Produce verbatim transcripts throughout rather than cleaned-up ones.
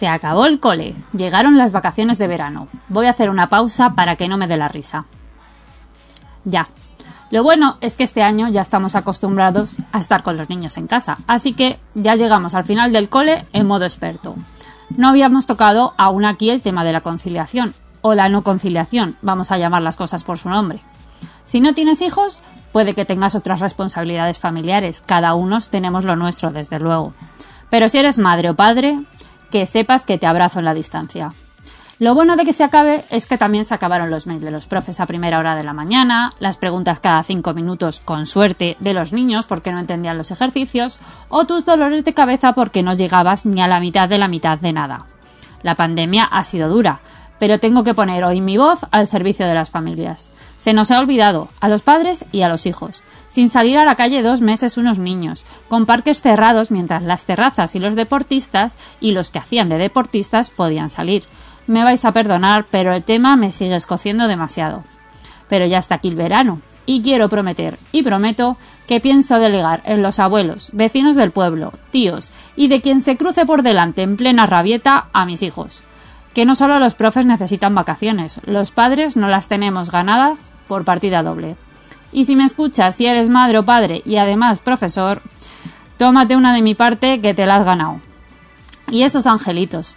Se acabó el cole. Llegaron las vacaciones de verano. Voy a hacer una pausa para que no me dé la risa. Ya. Lo bueno es que este año ya estamos acostumbrados a estar con los niños en casa, así que ya llegamos al final del cole en modo experto. No habíamos tocado aún aquí el tema de la conciliación, o la no conciliación, vamos a llamar las cosas por su nombre. Si no tienes hijos, puede que tengas otras responsabilidades familiares, cada uno tenemos lo nuestro desde luego. Pero si eres madre o padre, que sepas que te abrazo en la distancia. Lo bueno de que se acabe es que también se acabaron los mails de los profes a primera hora de la mañana, las preguntas cada cinco minutos, con suerte, de los niños porque no entendían los ejercicios, o tus dolores de cabeza porque no llegabas ni a la mitad de la mitad de nada. La pandemia ha sido dura, pero tengo que poner hoy mi voz al servicio de las familias. Se nos ha olvidado, a los padres y a los hijos, sin salir a la calle dos meses unos niños, con parques cerrados mientras las terrazas y los deportistas y los que hacían de deportistas podían salir. Me vais a perdonar, pero el tema me sigue escociendo demasiado. Pero ya está aquí el verano, y quiero prometer, y prometo, que pienso delegar en los abuelos, vecinos del pueblo, tíos, y de quien se cruce por delante en plena rabieta a mis hijos. Que no solo los profes necesitan vacaciones, los padres no las tenemos ganadas por partida doble. Y si me escuchas, si eres madre o padre, y además profesor, tómate una de mi parte que te la has ganado. Y esos angelitos...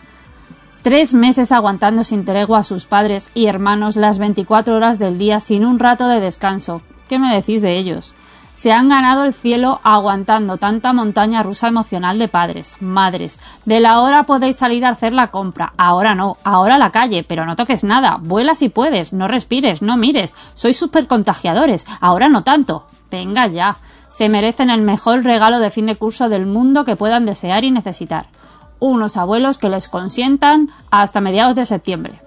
Tres meses aguantando sin tregua a sus padres y hermanos las veinticuatro horas del día sin un rato de descanso. ¿Qué me decís de ellos? Se han ganado el cielo aguantando tanta montaña rusa emocional de padres, madres. De la hora podéis salir a hacer la compra. Ahora no, ahora a la calle, pero no toques nada. Vuela si puedes, no respires, no mires. Sois súper contagiadores, ahora no tanto. Venga ya, se merecen el mejor regalo de fin de curso del mundo que puedan desear y necesitar. Unos abuelos que les consientan hasta mediados de septiembre.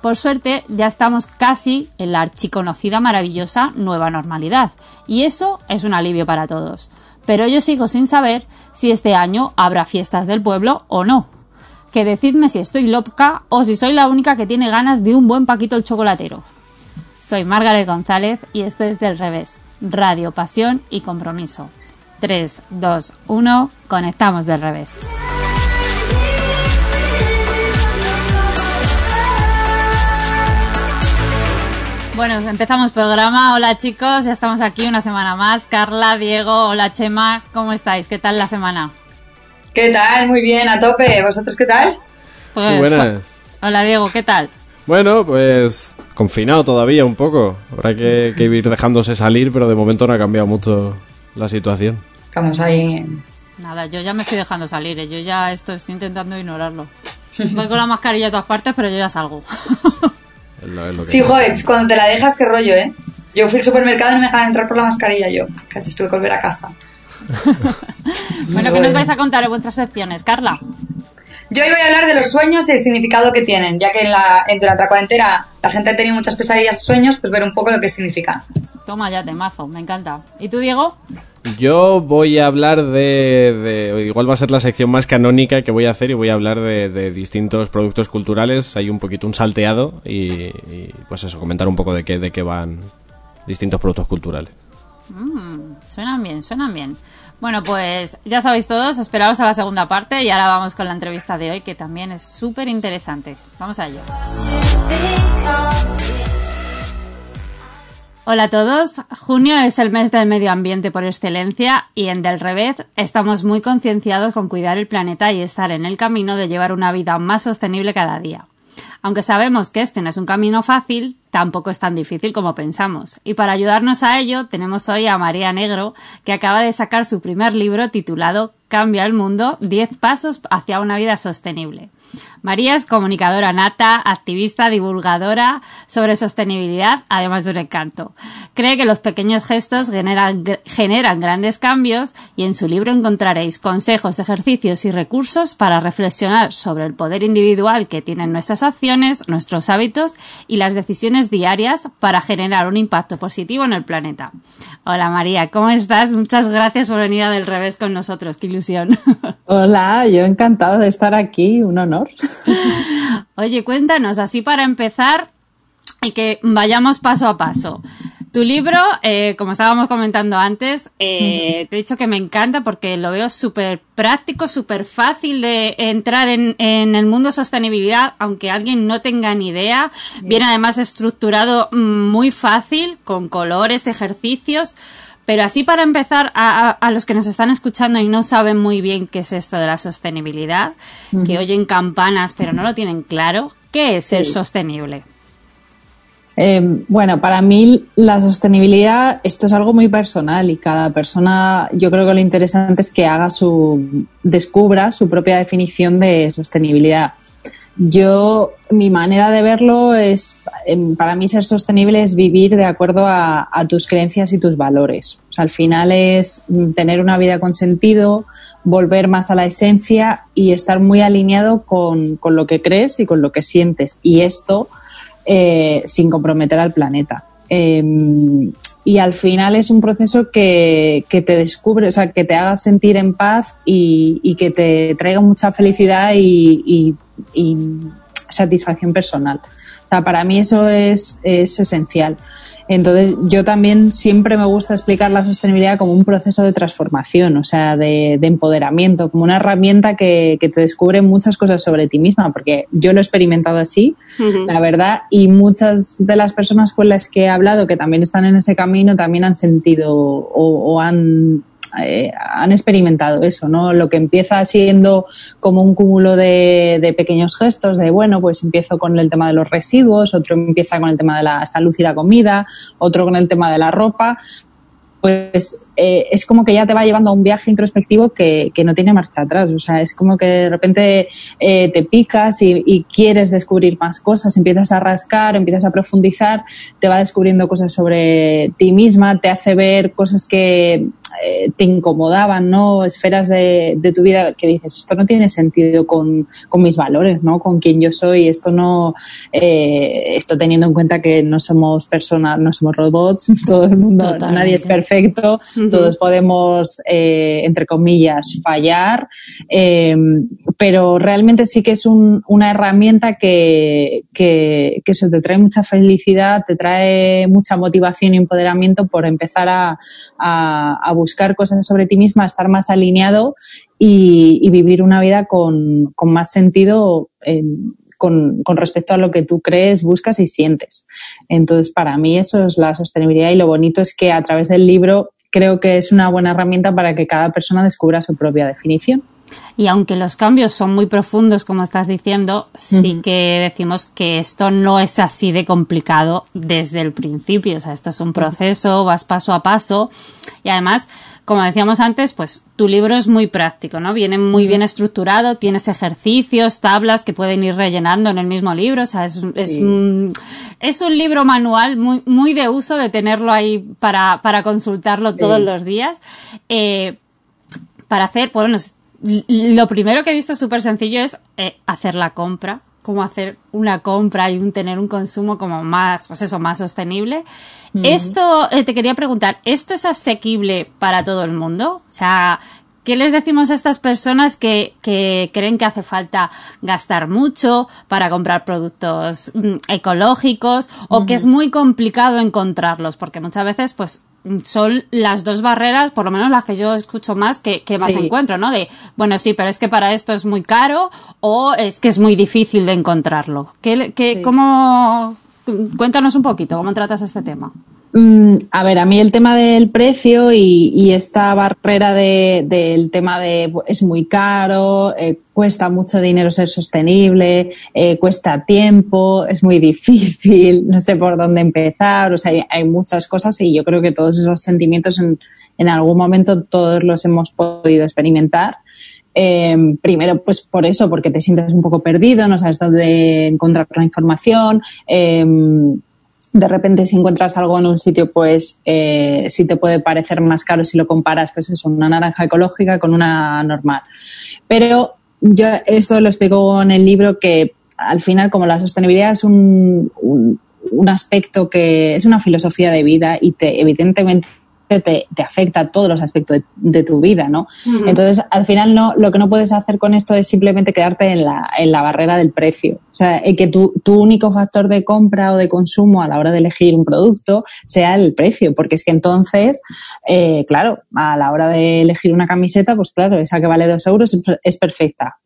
Por suerte, ya estamos casi en la archiconocida maravillosa nueva normalidad, y eso es un alivio para todos. Pero yo sigo sin saber si este año habrá fiestas del pueblo o no. Que decidme si estoy loca o si soy la única que tiene ganas de un buen Paquito el Chocolatero. Soy Margarita González y esto es Del Revés, radio, pasión y compromiso. tres, dos, uno, conectamos del revés. Bueno, empezamos programa. Hola chicos, ya estamos aquí una semana más. Carla, Diego, hola Chema, ¿cómo estáis? ¿Qué tal la semana? ¿Qué tal? Muy bien, a tope. ¿Vosotros qué tal? Pues, Muy buenas. Pues, hola Diego, ¿qué tal? Bueno, pues confinado todavía un poco. Habrá que, que ir dejándose salir, pero de momento no ha cambiado mucho la situación. Estamos ahí. Nada, yo ya me estoy dejando salir, ¿eh? Yo ya esto estoy intentando ignorarlo. Voy con la mascarilla a todas partes, pero yo ya salgo. Es lo, es lo que sí, joder, cuando te la dejas, qué rollo, ¿eh? Yo fui al supermercado y no me dejaban entrar por la mascarilla yo. Casi tuve que volver a casa. Bueno, ¿qué nos vais a contar en vuestras secciones, Carla? Yo hoy voy a hablar de los sueños y el significado que tienen, ya que en la, en, durante la cuarentena la gente ha tenido muchas pesadillas y sueños, pues ver un poco lo que significan. Toma ya, temazo, me encanta. ¿Y tú, Diego? Yo voy a hablar de, de... Igual va a ser la sección más canónica que voy a hacer y voy a hablar de, de distintos productos culturales. Hay un poquito un salteado y, y pues eso, comentar un poco de qué, de qué van distintos productos culturales. Mm, suenan bien, suenan bien. Bueno, pues ya sabéis todos, esperaos a la segunda parte y ahora vamos con la entrevista de hoy que también es súper interesante. Vamos a ello. Hola a todos, junio es el mes del medio ambiente por excelencia y en Del Revés estamos muy concienciados con cuidar el planeta y estar en el camino de llevar una vida más sostenible cada día. Aunque sabemos que este no es un camino fácil, tampoco es tan difícil como pensamos. Y para ayudarnos a ello tenemos hoy a María Negro, que acaba de sacar su primer libro titulado Cambia el mundo. Diez pasos hacia una vida sostenible. María es comunicadora nata, activista, divulgadora sobre sostenibilidad, además de un encanto. Cree que los pequeños gestos generan, generan grandes cambios y en su libro encontraréis consejos, ejercicios y recursos para reflexionar sobre el poder individual que tienen nuestras acciones, nuestros hábitos y las decisiones diarias para generar un impacto positivo en el planeta. Hola María, ¿cómo estás? Muchas gracias por venir a Del Revés con nosotros, qué ilusión. Hola, yo encantada de estar aquí, un honor. Oye, cuéntanos, así para empezar y que vayamos paso a paso. Tu libro, eh, como estábamos comentando antes, eh, uh-huh. te he dicho que me encanta porque lo veo súper práctico, súper fácil de entrar en, en el mundo sostenibilidad, aunque alguien no tenga ni idea. Yeah. Viene además estructurado muy fácil, con colores, ejercicios. Pero así para empezar, a, a, a los que nos están escuchando y no saben muy bien qué es esto de la sostenibilidad, uh-huh. que oyen campanas pero no lo tienen claro, ¿qué es sí. ser sostenible? Eh, bueno, para mí la sostenibilidad, esto es algo muy personal y cada persona, yo creo que lo interesante es que haga su, descubra su propia definición de sostenibilidad. Yo, mi manera de verlo es, para mí ser sostenible es vivir de acuerdo a, a tus creencias y tus valores. O sea, al final es tener una vida con sentido, volver más a la esencia y estar muy alineado con, con lo que crees y con lo que sientes. Y esto eh, sin comprometer al planeta. Eh, y al final es un proceso que, que te descubre, o sea, que te haga sentir en paz y, y que te traiga mucha felicidad y, y y satisfacción personal. O sea, para mí eso es, es esencial. Entonces, yo también siempre me gusta explicar la sostenibilidad como un proceso de transformación, o sea, de, de empoderamiento, como una herramienta que, que te descubre muchas cosas sobre ti misma, porque yo lo he experimentado así, uh-huh. la verdad, y muchas de las personas con las que he hablado que también están en ese camino también han sentido o, o han... Eh, han experimentado eso, ¿no? Lo que empieza siendo como un cúmulo de, de pequeños gestos, de bueno, pues empiezo con el tema de los residuos, otro empieza con el tema de la salud y la comida, otro con el tema de la ropa, pues eh, es como que ya te va llevando a un viaje introspectivo que, que no tiene marcha atrás, o sea, es como que de repente eh, te picas y, y quieres descubrir más cosas, empiezas a rascar, empiezas a profundizar, te va descubriendo cosas sobre ti misma, te hace ver cosas que eh, te incomodaban, ¿no? Esferas de, de tu vida que dices, esto no tiene sentido con, con mis valores, ¿no? Con quien yo soy, esto no, eh, esto teniendo en cuenta que no somos personas, no somos robots, todo el mundo, totalmente. Nadie es perfecto. Perfecto, todos podemos, eh, entre comillas, fallar, eh, pero realmente sí que es un, una herramienta que, que, que eso te trae mucha felicidad, te trae mucha motivación y empoderamiento por empezar a, a, a buscar cosas sobre ti misma, a estar más alineado y, y vivir una vida con, con más sentido eh, Con, con respecto a lo que tú crees, buscas y sientes. Entonces, para mí eso es la sostenibilidad y lo bonito es que a través del libro creo que es una buena herramienta para que cada persona descubra su propia definición. Y aunque los cambios son muy profundos, como estás diciendo, uh-huh. sí que decimos que esto no es así de complicado desde el principio. O sea, esto es un proceso, vas paso a paso. Y además, como decíamos antes, pues tu libro es muy práctico, ¿no? Viene muy bien estructurado, tienes ejercicios, tablas que pueden ir rellenando en el mismo libro. O sea, es, sí. es, un, es un libro manual muy, muy de uso, de tenerlo ahí para, para consultarlo sí. todos los días. Eh, para hacer, bueno, lo primero que he visto súper sencillo es eh, hacer la compra, cómo hacer una compra y un, tener un consumo como más, pues eso, más sostenible. Mm. Esto, eh, te quería preguntar, ¿esto es asequible para todo el mundo? O sea, ¿qué les decimos a estas personas que, que creen que hace falta gastar mucho para comprar productos mm, ecológicos o mm. que es muy complicado encontrarlos? Porque muchas veces, pues, son las dos barreras, por lo menos las que yo escucho más, que, que más sí. encuentro, ¿no? De, bueno, sí, pero es que para esto es muy caro o es que es muy difícil de encontrarlo. ¿Qué, qué, sí. ¿Cómo? Cuéntanos un poquito, ¿cómo tratas este tema? Mm, a ver, a mí el tema del precio y, y esta barrera de, del tema de es muy caro, eh, cuesta mucho dinero ser sostenible, eh, cuesta tiempo, es muy difícil, no sé por dónde empezar, o sea, hay, hay muchas cosas y yo creo que todos esos sentimientos en, en algún momento todos los hemos podido experimentar. Eh, primero, pues por eso, porque te sientes un poco perdido, no sabes dónde encontrar la información. Eh, de repente, si encuentras algo en un sitio, pues eh, sí te puede parecer más caro si lo comparas, pues eso, una naranja ecológica con una normal. Pero yo eso lo explico en el libro que al final, como la sostenibilidad es un, un, un aspecto que es una filosofía de vida y te, evidentemente te, te afecta a todos los aspectos de, de tu vida, ¿no? Uh-huh. Entonces, al final, no, lo que no puedes hacer con esto es simplemente quedarte en la, en la barrera del precio. O sea, que tu, tu único factor de compra o de consumo a la hora de elegir un producto sea el precio, porque es que entonces, eh, claro, a la hora de elegir una camiseta, pues claro, esa que vale dos euros es perfecta,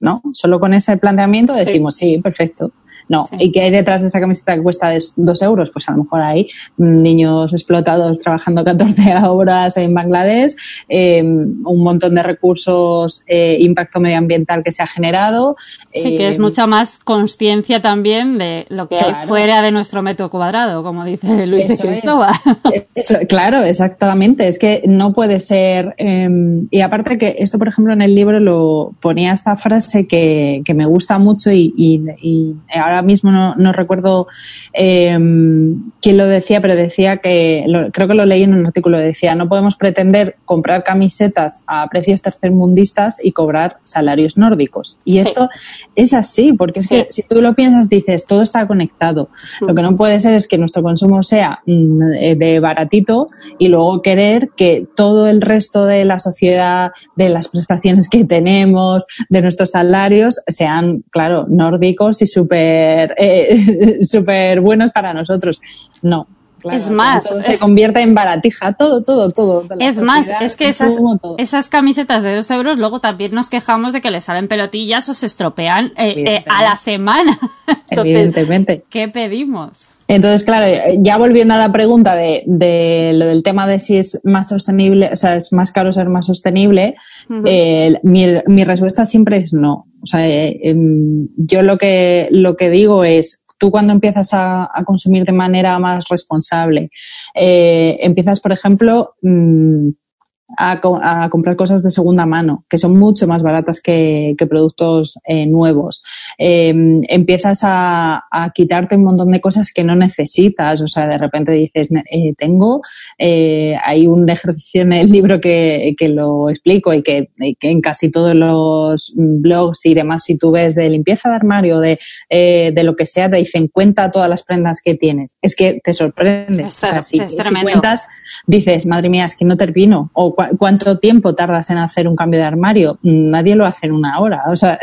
¿no? Solo con ese planteamiento decimos, sí, sí, perfecto. No, sí. ¿Y qué hay detrás de esa camiseta que cuesta dos euros? Pues a lo mejor hay niños explotados trabajando catorce horas en Bangladesh, eh, un montón de recursos, eh, impacto medioambiental que se ha generado. Sí, eh, que es mucha más conciencia también de lo que claro. hay fuera de nuestro metro cuadrado, como dice Luis eso de Cristóbal. Es. Eso, claro, exactamente. Es que no puede ser... Eh, y aparte que esto, por ejemplo, en el libro lo ponía esta frase que, que me gusta mucho y, y, y ahora Ahora mismo no, no recuerdo eh, quién lo decía, pero decía que, lo, creo que lo leí en un artículo, decía, no podemos pretender comprar camisetas a precios tercermundistas y cobrar salarios nórdicos. Y sí. esto es así, porque sí. es que, si tú lo piensas, dices, todo está conectado. Uh-huh. Lo que no puede ser es que nuestro consumo sea mm, de baratito y luego querer que todo el resto de la sociedad, de las prestaciones que tenemos, de nuestros salarios, sean, claro, nórdicos y súper Eh, súper buenos para nosotros. No, claro, es más, o sea, todo es, se convierte en baratija, todo, todo, todo. Es más, es que esas, todo. esas camisetas de dos euros luego también nos quejamos de que le salen pelotillas o se estropean eh, eh, a la semana. Entonces, evidentemente. ¿Qué pedimos? Entonces, claro, ya volviendo a la pregunta de, de lo del tema de si es más sostenible, o sea, es más caro ser más sostenible, uh-huh. eh, mi, mi respuesta siempre es no. O sea, eh, eh, yo lo que, lo que digo es, tú cuando empiezas a, a consumir de manera más responsable, eh, empiezas, por ejemplo, mmm, a, a comprar cosas de segunda mano, que son mucho más baratas que, que productos eh, nuevos. Eh, empiezas a, a quitarte un montón de cosas que no necesitas. O sea, de repente dices, eh, tengo... Eh, hay un ejercicio en el libro que, que lo explico y que, y que en casi todos los blogs y demás, si tú ves de limpieza de armario, de, eh, de lo que sea, te dicen, cuenta todas las prendas que tienes. Es que te sorprendes. Es, o sea, si, si cuentas, dices, madre mía, es que no termino. O ¿cuánto tiempo tardas en hacer un cambio de armario? Nadie lo hace en una hora. O sea,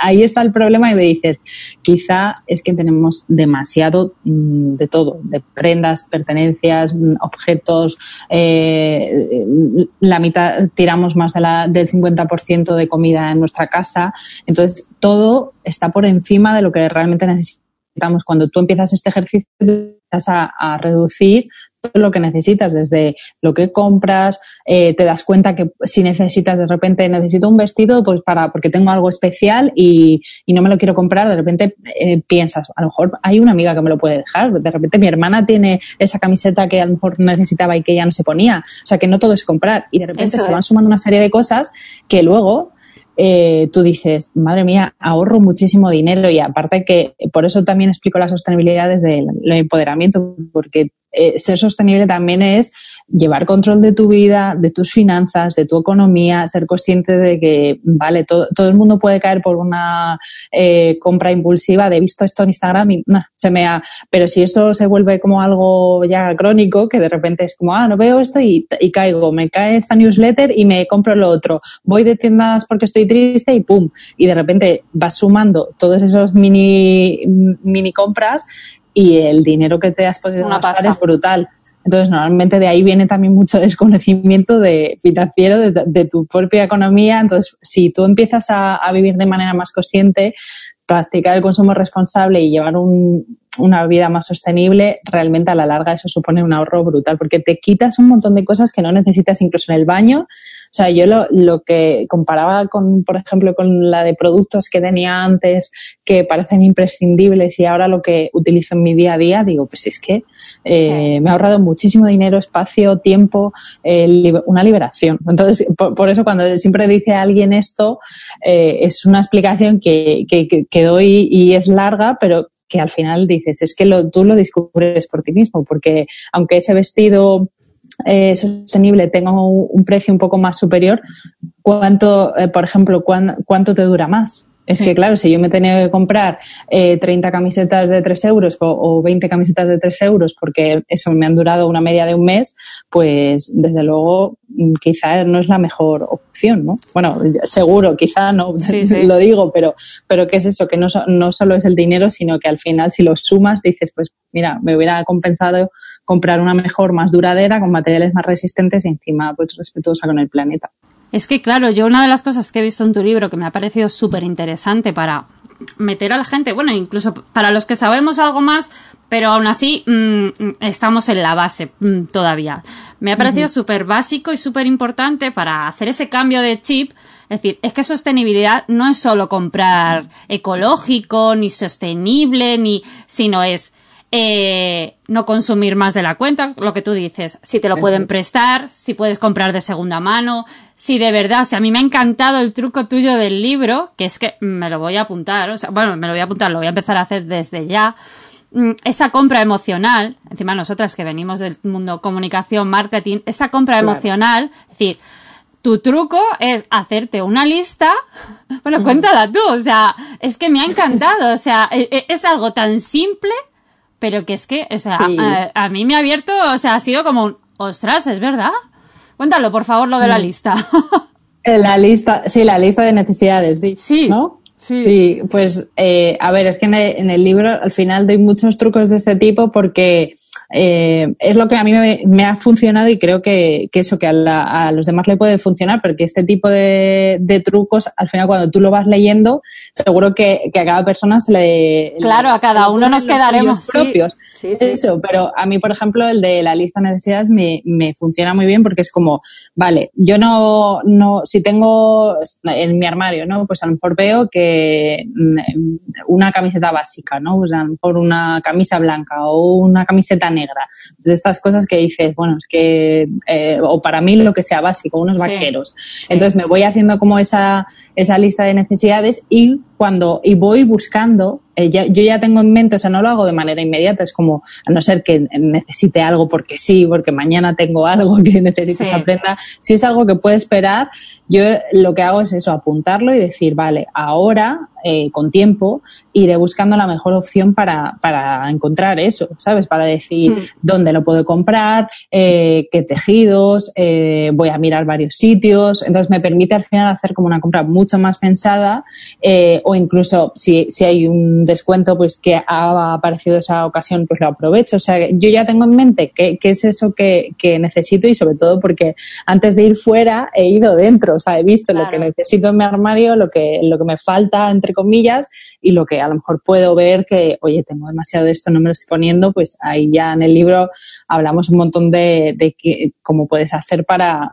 ahí está el problema y me dices, quizá es que tenemos demasiado de todo, de prendas, pertenencias, objetos, eh, la mitad tiramos más de la, del cincuenta por ciento de comida en nuestra casa. Entonces, todo está por encima de lo que realmente necesitamos. Cuando tú empiezas este ejercicio, tú vas a, a reducir lo que necesitas, desde lo que compras, eh, te das cuenta que si necesitas, de repente necesito un vestido pues para porque tengo algo especial y, y no me lo quiero comprar, de repente eh, piensas, a lo mejor hay una amiga que me lo puede dejar, de repente mi hermana tiene esa camiseta que a lo mejor necesitaba y que ya no se ponía, o sea que no todo es comprar y de repente Eso se van es. sumando una serie de cosas que luego... Eh, tú dices, madre mía, ahorro muchísimo dinero y aparte que por eso también explico la sostenibilidad desde el, el empoderamiento, porque eh, ser sostenible también es llevar control de tu vida, de tus finanzas, de tu economía, ser consciente de que, vale, todo, todo el mundo puede caer por una eh, compra impulsiva de he visto esto en Instagram y nah, se me ha... Pero si eso se vuelve como algo ya crónico, que de repente es como, ah, no veo esto y, y caigo, me cae esta newsletter y me compro lo otro. Voy de tiendas porque estoy triste y pum, y de repente vas sumando todos esos mini mini compras y el dinero que te has podido Una gastar pasa. es brutal. Entonces, normalmente de ahí viene también mucho desconocimiento de financiero de, de tu propia economía. Entonces, si tú empiezas a, a vivir de manera más consciente, practicar el consumo responsable y llevar un, una vida más sostenible, realmente a la larga eso supone un ahorro brutal, porque te quitas un montón de cosas que no necesitas incluso en el baño. O sea, yo lo, lo que comparaba con, por ejemplo, con la de productos que tenía antes que parecen imprescindibles y ahora lo que utilizo en mi día a día, digo, pues es que eh, sí. me ha ahorrado muchísimo dinero, espacio, tiempo, eh, liber- una liberación. Entonces, por, por eso cuando siempre dice a alguien esto, eh, es una explicación que, que, que, que doy y es larga, pero que al final dices, es que lo, tú lo descubres por ti mismo, porque aunque ese vestido... Eh, sostenible tenga un, un precio un poco más superior, ¿cuánto, eh, por ejemplo, cuán, cuánto te dura más? Es sí. que claro, si yo me tenía que comprar eh, treinta camisetas de tres euros o, o veinte camisetas de tres euros porque eso me han durado una media de un mes, pues desde luego quizá no es la mejor opción, ¿no? Bueno, seguro, quizá no, sí, sí. lo digo, pero, pero ¿qué es eso? Que no, no solo es el dinero, sino que al final si lo sumas dices, pues mira, me hubiera compensado comprar una mejor, más duradera, con materiales más resistentes y encima pues respetuosa con el planeta. Es que claro, yo una de las cosas que he visto en tu libro que me ha parecido súper interesante para meter a la gente, bueno, incluso para los que sabemos algo más, pero aún así mmm, estamos en la base mmm, todavía. Me ha parecido uh-huh. súper básico y súper importante para hacer ese cambio de chip. Es decir, es que sostenibilidad no es solo comprar ecológico, ni sostenible, ni sino es... Eh, no consumir más de la cuenta, lo que tú dices, si te lo pueden prestar, si puedes comprar de segunda mano, si de verdad, o sea, a mí me ha encantado el truco tuyo del libro, que es que me lo voy a apuntar, o sea, bueno, me lo voy a apuntar, lo voy a empezar a hacer desde ya, esa compra emocional, encima nosotras que venimos del mundo comunicación, marketing, esa compra claro. emocional, es decir, tu truco es hacerte una lista, bueno, cuéntala tú, o sea, es que me ha encantado, o sea, es algo tan simple... Pero que es que, o sea, sí. a, a mí me ha abierto, o sea, ha sido como un, ostras, ¿es verdad? Cuéntalo, por favor, lo de la lista. La lista, sí, la lista de necesidades, sí, ¿no? Sí. Sí, pues, eh, a ver, es que en el, en el libro al final doy muchos trucos de este tipo porque... Eh, es lo que a mí me, me ha funcionado y creo que, que eso que a, la, a los demás le puede funcionar, porque este tipo de, de trucos, al final cuando tú lo vas leyendo, seguro que, que a cada persona se le... Claro, le, a cada uno nos quedaremos propios. Sí, sí, eso, sí. Pero a mí, por ejemplo, el de la lista de necesidades me, me funciona muy bien porque es como, vale, yo no, no, si tengo en mi armario, ¿no? Pues a lo mejor veo que una camiseta básica, ¿no? Pues a lo mejor una camisa blanca o una camiseta negra. Pues estas cosas que dices, bueno, es que, eh, o para mí lo que sea básico, unos sí, vaqueros. Sí. Entonces me voy haciendo como esa, esa lista de necesidades y cuando, y voy buscando, eh, ya, yo ya tengo en mente, o sea, no lo hago de manera inmediata, es como, a no ser que necesite algo porque sí, porque mañana tengo algo que necesito sí. esa prenda. Si es algo que puede esperar, yo lo que hago es eso, apuntarlo y decir, vale, ahora, eh, con tiempo, iré buscando la mejor opción para, para encontrar eso, ¿sabes? Para decir mm. dónde lo puedo comprar, eh, qué tejidos, eh, voy a mirar varios sitios. Entonces me permite al final hacer como una compra mucho más pensada, eh, o incluso si, si hay un descuento pues que ha aparecido esa ocasión, pues lo aprovecho. O sea, yo ya tengo en mente qué, qué es eso que, que necesito y sobre todo porque antes de ir fuera he ido dentro, o sea, he visto claro. lo que necesito en mi armario, lo que, lo que me falta, entre comillas, y lo que a lo mejor puedo ver que, oye, tengo demasiado de esto, no me lo estoy poniendo, pues ahí ya en el libro hablamos un montón de, de que, cómo puedes hacer para...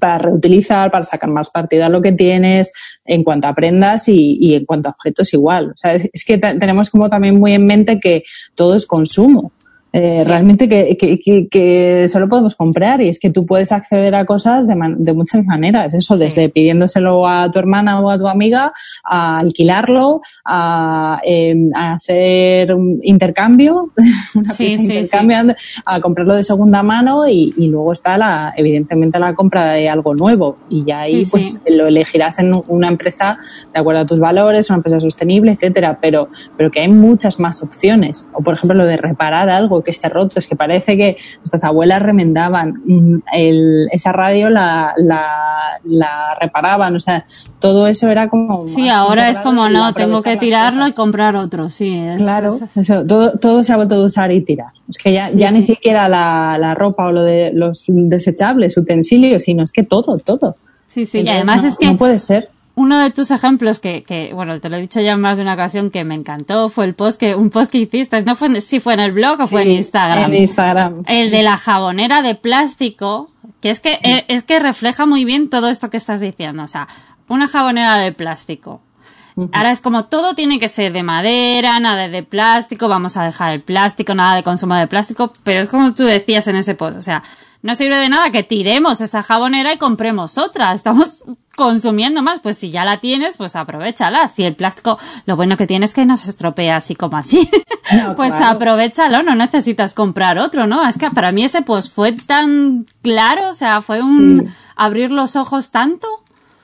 para reutilizar, para sacar más partido a lo que tienes, en cuanto a prendas y, y en cuanto a objetos igual. O sea, es, es que t- tenemos como también muy en mente que todo es consumo. Eh, sí. Realmente que, que, que, que solo podemos comprar y es que tú puedes acceder a cosas de, man- de muchas maneras. Eso, sí. desde pidiéndoselo a tu hermana o a tu amiga, a alquilarlo, a, eh, a hacer un intercambio, una sí, pieza sí, intercambio, sí. a comprarlo de segunda mano y, y luego está la, evidentemente la compra de algo nuevo y ya ahí sí, pues sí. lo elegirás en una empresa de acuerdo a tus valores, una empresa sostenible, etcétera, pero, pero que hay muchas más opciones. O por ejemplo lo de reparar algo que esté roto, es que parece que nuestras abuelas remendaban el, esa radio, la, la, la reparaban, o sea, todo eso era como... Sí, ahora es como, no, tengo que tirarlo y comprar otro, sí. Es, claro, es, es. Eso, todo, todo se ha vuelto a usar y tirar. Es que ya, sí, ya sí. ni siquiera la, la ropa o lo de los desechables, utensilios, sino es que todo, todo. Sí, sí, entonces, y además no, es que... No puede ser. Uno de tus ejemplos que, que, bueno, te lo he dicho ya más de una ocasión que me encantó fue el post que, un post que hiciste, no fue, si fue en el blog o fue sí, en Instagram. En Instagram. El sí. de la jabonera de plástico, que es que, sí. es que refleja muy bien todo esto que estás diciendo. O sea, una jabonera de plástico. Uh-huh. Ahora es como todo tiene que ser de madera, nada de plástico, vamos a dejar el plástico, nada de consumo de plástico, pero es como tú decías en ese post, o sea, no sirve de nada que tiremos esa jabonera y compremos otra. Estamos consumiendo más. Pues si ya la tienes, pues aprovechala. Si el plástico, lo bueno que tiene es que no se estropea así como así. No, pues claro. aprovechalo, no necesitas comprar otro, ¿no? Es que para mí ese pues fue tan claro, o sea, fue un sí. abrir los ojos tanto.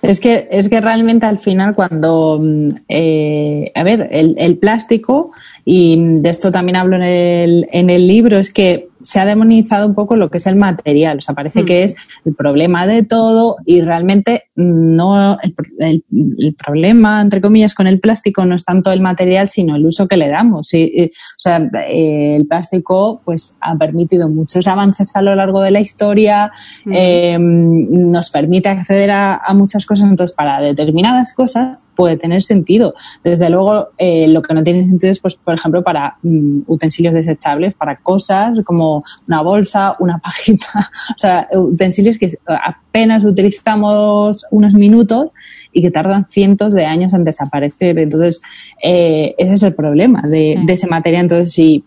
Es que, es que realmente al final cuando, eh, a ver, el, el plástico, y de esto también hablo en el, en el libro, es que se ha demonizado un poco lo que es el material. O sea, parece mm. que es el problema de todo y realmente no el, el, el problema, entre comillas, con el plástico no es tanto el material, sino el uso que le damos. Y, y, o sea, eh, el plástico pues ha permitido muchos avances a lo largo de la historia, mm. eh, nos permite acceder a, a muchas cosas. Entonces, para determinadas cosas puede tener sentido. Desde luego, eh, lo que no tiene sentido es, pues, por ejemplo, para mm, utensilios desechables, para cosas como una bolsa, una pajita, o sea, utensilios que apenas utilizamos unos minutos y que tardan cientos de años en desaparecer. Entonces, eh, ese es el problema de, sí. de ese material. Entonces, si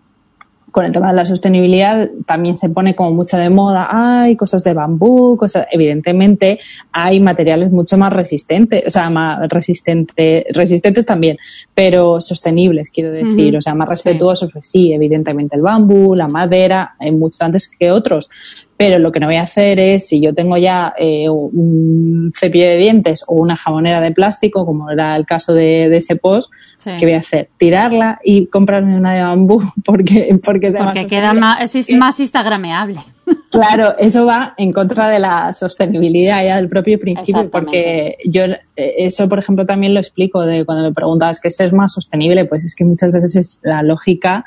con el tema de la sostenibilidad también se pone como mucho de moda, hay cosas de bambú, cosas, evidentemente hay materiales mucho más resistentes, o sea, más resistente, resistentes también, pero sostenibles, quiero decir, uh-huh. o sea, más respetuosos, sí. pues sí, evidentemente el bambú, la madera, hay mucho antes que otros. Pero lo que no voy a hacer es, si yo tengo ya eh, un cepillo de dientes o una jabonera de plástico, como era el caso de, de ese post, sí. ¿qué voy a hacer? Tirarla y comprarme una de bambú porque porque, porque queda más, es más instagrameable. Claro, eso va en contra de la sostenibilidad ya del propio principio, porque yo eso, por ejemplo, también lo explico de cuando me preguntabas qué es más sostenible, pues es que muchas veces es la lógica.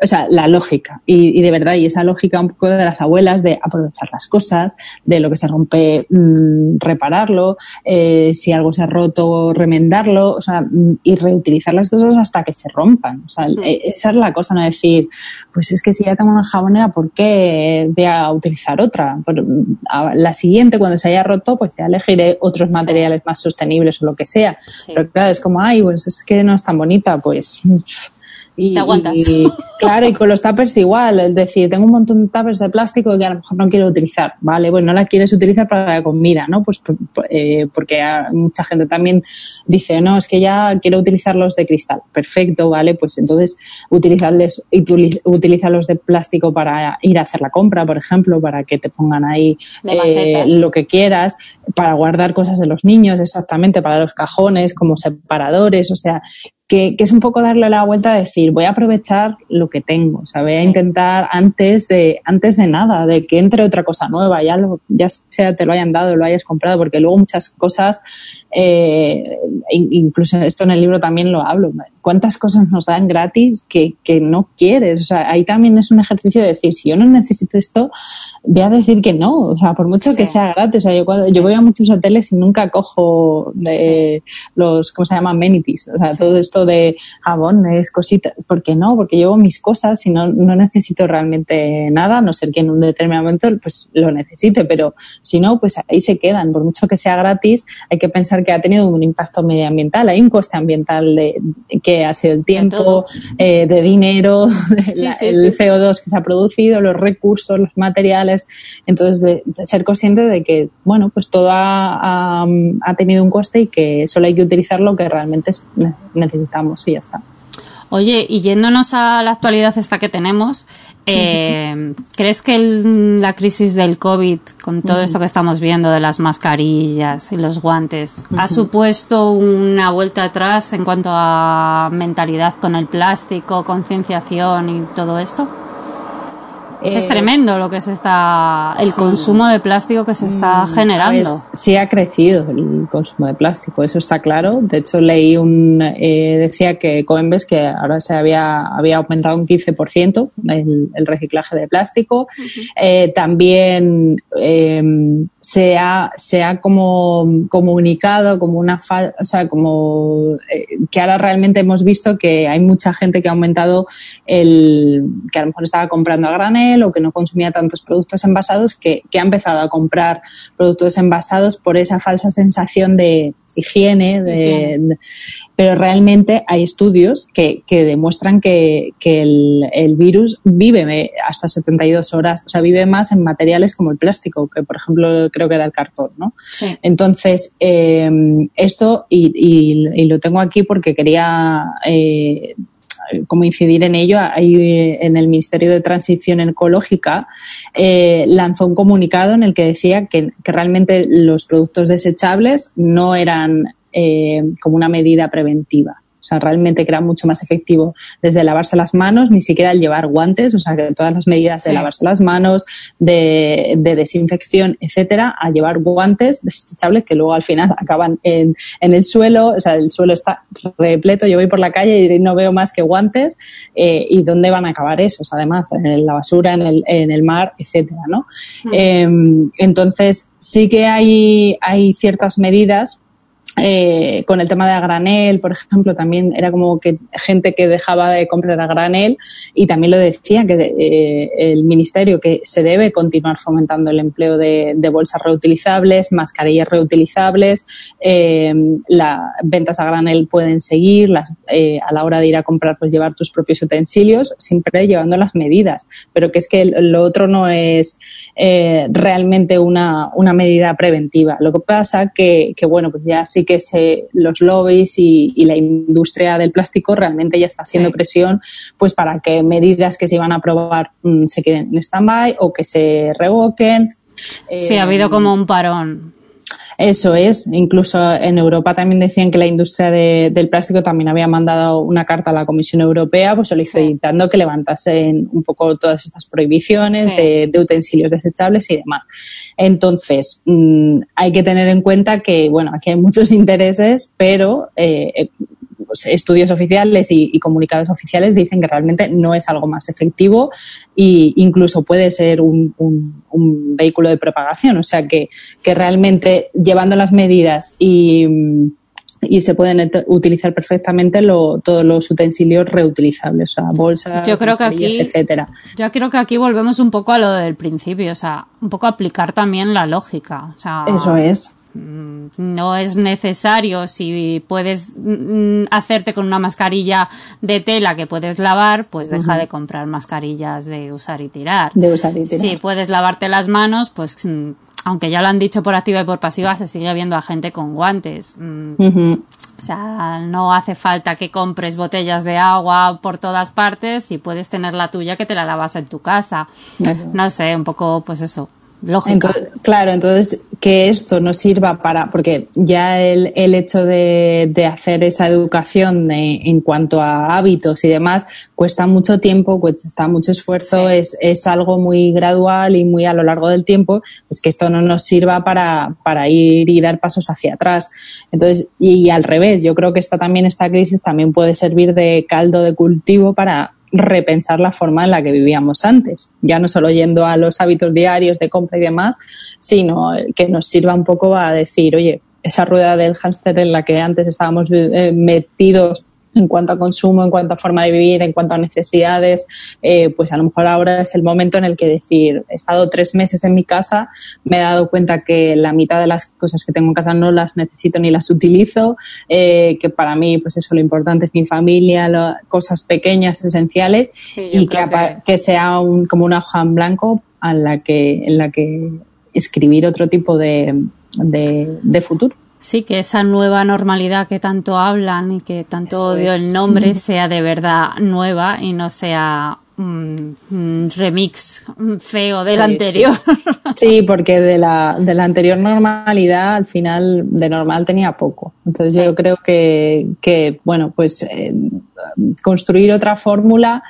O sea, la lógica, y, y de verdad, y esa lógica un poco de las abuelas, de aprovechar las cosas, de lo que se rompe, mmm, repararlo, eh, si algo se ha roto, remendarlo, o sea, y reutilizar las cosas hasta que se rompan. O sea, sí. esa es la cosa, no decir, pues es que si ya tengo una jabonera, ¿por qué voy a utilizar otra? Por, a la siguiente, cuando se haya roto, pues ya elegiré otros materiales sí. más sostenibles o lo que sea. Sí. Pero claro, es como, ay, pues es que no es tan bonita, pues... Y, te aguantas. Y, claro, y con los tuppers igual, es decir, tengo un montón de tuppers de plástico que a lo mejor no quiero utilizar, vale, bueno, no la quieres utilizar para la comida, ¿no? Pues eh, porque mucha gente también dice, no, es que ya quiero utilizar los de cristal, perfecto, vale, pues entonces utilizarles, utiliza los de plástico para ir a hacer la compra, por ejemplo, para que te pongan ahí eh, lo que quieras, para guardar cosas de los niños, exactamente, para los cajones, como separadores, o sea... Que, que es un poco darle la vuelta a decir, voy a aprovechar lo que tengo, o sea, voy a sí. intentar antes de antes de nada, de que entre otra cosa nueva, ya lo, ya sea te lo hayan dado, lo hayas comprado, porque luego muchas cosas, eh, incluso esto en el libro también lo hablo, cuántas cosas nos dan gratis que, que no quieres, o sea, ahí también es un ejercicio de decir, si yo no necesito esto, voy a decir que no, o sea, por mucho sí. que sea gratis, o sea, yo, cuando, sí. yo voy a muchos hoteles y nunca cojo de, sí. los, ¿cómo se llama? Amenities, o sea, sí. todo esto de jabones, cositas, ¿por qué no? Porque llevo mis cosas y no, no necesito realmente nada, a no ser que en un determinado momento pues lo necesite, pero si no, pues ahí se quedan, por mucho que sea gratis, hay que pensar que ha tenido un impacto medioambiental, hay un coste ambiental de, que ha sido el tiempo, de, eh, de dinero, de sí, la, sí, el sí. C O dos que se ha producido, los recursos, los materiales, entonces de, de ser consciente de que, bueno, pues todo ha, ha, ha tenido un coste y que solo hay que utilizar lo que realmente es necesario. Y ya está. Oye, y yéndonos a la actualidad esta que tenemos, eh, uh-huh. ¿crees que el, la crisis del COVID, con todo uh-huh. esto que estamos viendo de las mascarillas y los guantes, uh-huh. ha supuesto una vuelta atrás en cuanto a mentalidad con el plástico, concienciación y todo esto? Eh, es tremendo lo que se está, el sí. consumo de plástico que se está mm, generando. Pues, sí ha crecido el consumo de plástico, eso está claro. De hecho, leí un, eh, decía que Coembes que ahora se había, había aumentado un quince por ciento el, el reciclaje de plástico. Uh-huh. Eh, también eh, se ha, se ha como comunicado como una, fa, o sea, como eh, que ahora realmente hemos visto que hay mucha gente que ha aumentado el, que a lo mejor estaba comprando a granel o que no consumía tantos productos envasados, que, que ha empezado a comprar productos envasados por esa falsa sensación de higiene, de, higiene. De, pero realmente hay estudios que, que demuestran que, que el, el virus vive hasta setenta y dos horas, o sea, vive más en materiales como el plástico, que por ejemplo creo que era el cartón, ¿no? Sí. Entonces, eh, esto, y, y, y lo tengo aquí porque quería... Eh, como incidir en ello, ahí en el Ministerio de Transición Ecológica eh, lanzó un comunicado en el que decía que, que realmente los productos desechables no eran eh, como una medida preventiva. O sea, realmente que era mucho más efectivo desde lavarse las manos, ni siquiera el llevar guantes, o sea, que todas las medidas de sí. lavarse las manos, de, de desinfección, etcétera, a llevar guantes desechables que luego al final acaban en, en el suelo. O sea, el suelo está repleto, yo voy por la calle y no veo más que guantes. Eh, ¿Y dónde van a acabar esos? Además, en la basura, en el, en el mar, etcétera, ¿no? Ah. Eh, entonces, sí que hay, hay ciertas medidas. Eh, con el tema de a granel, por ejemplo, también era como que gente que dejaba de comprar a granel, y también lo decía que eh, el ministerio, que se debe continuar fomentando el empleo de, de bolsas reutilizables, mascarillas reutilizables, eh, las ventas a granel pueden seguir, las, eh, a la hora de ir a comprar pues llevar tus propios utensilios, siempre llevando las medidas, pero que es que lo otro no es eh, realmente una, una medida preventiva. Lo que pasa que, que bueno, pues ya sí que se, los lobbies y, y la industria del plástico realmente ya está haciendo sí. presión pues para que medidas que se iban a aprobar mmm, se queden en stand-by o que se revoquen. Sí, eh, ha habido como un parón. Eso es. Incluso en Europa también decían que la industria de, del plástico también había mandado una carta a la Comisión Europea pues solicitando sí. que levantasen un poco todas estas prohibiciones sí. de, de utensilios desechables y demás. Entonces, mmm, hay que tener en cuenta que, bueno, aquí hay muchos intereses, pero eh, pues estudios oficiales y, y comunicados oficiales dicen que realmente no es algo más efectivo e incluso puede ser un, un, un vehículo de propagación. O sea, que, que realmente llevando las medidas y, y se pueden utilizar perfectamente lo, todos los utensilios reutilizables, o sea, bolsas, yo creo que aquí, etcétera. Yo creo que aquí volvemos un poco a lo del principio, o sea, un poco aplicar también la lógica. O sea, eso es. No es necesario, si puedes hacerte con una mascarilla de tela que puedes lavar, pues deja uh-huh. de comprar mascarillas de usar y tirar. De usar y tirar. Si puedes lavarte las manos, pues aunque ya lo han dicho por activa y por pasiva, se sigue viendo a gente con guantes. Uh-huh. O sea, no hace falta que compres botellas de agua por todas partes, si puedes tener la tuya que te la lavas en tu casa. Uh-huh. No sé, un poco pues eso. Entonces, claro, entonces que esto nos sirva para, porque ya el, el hecho de, de hacer esa educación de, en cuanto a hábitos y demás cuesta mucho tiempo, cuesta mucho esfuerzo, sí. es, es algo muy gradual y muy a lo largo del tiempo, pues que esto no nos sirva para, para ir y dar pasos hacia atrás. Entonces, y, y al revés, yo creo que esta también esta crisis también puede servir de caldo de cultivo para repensar la forma en la que vivíamos antes, ya no solo yendo a los hábitos diarios de compra y demás, sino que nos sirva un poco a decir, oye, esa rueda del hámster en la que antes estábamos eh, metidos en cuanto a consumo, en cuanto a forma de vivir, en cuanto a necesidades, eh, pues a lo mejor ahora es el momento en el que decir, he estado tres meses en mi casa, me he dado cuenta que la mitad de las cosas que tengo en casa no las necesito ni las utilizo, eh, que para mí, pues eso, lo importante es mi familia, lo, cosas pequeñas, esenciales, sí, y que, que... que sea un, como una hoja en blanco a la que, en la que escribir otro tipo de, de, de futuro. Sí, que esa nueva normalidad que tanto hablan y que tanto eso odio es. El nombre sea de verdad nueva y no sea un mm, remix feo del sí, anterior. Sí. sí, porque de la, de la anterior normalidad al final de normal tenía poco. Entonces sí. yo creo que, que bueno, pues eh, construir otra fórmula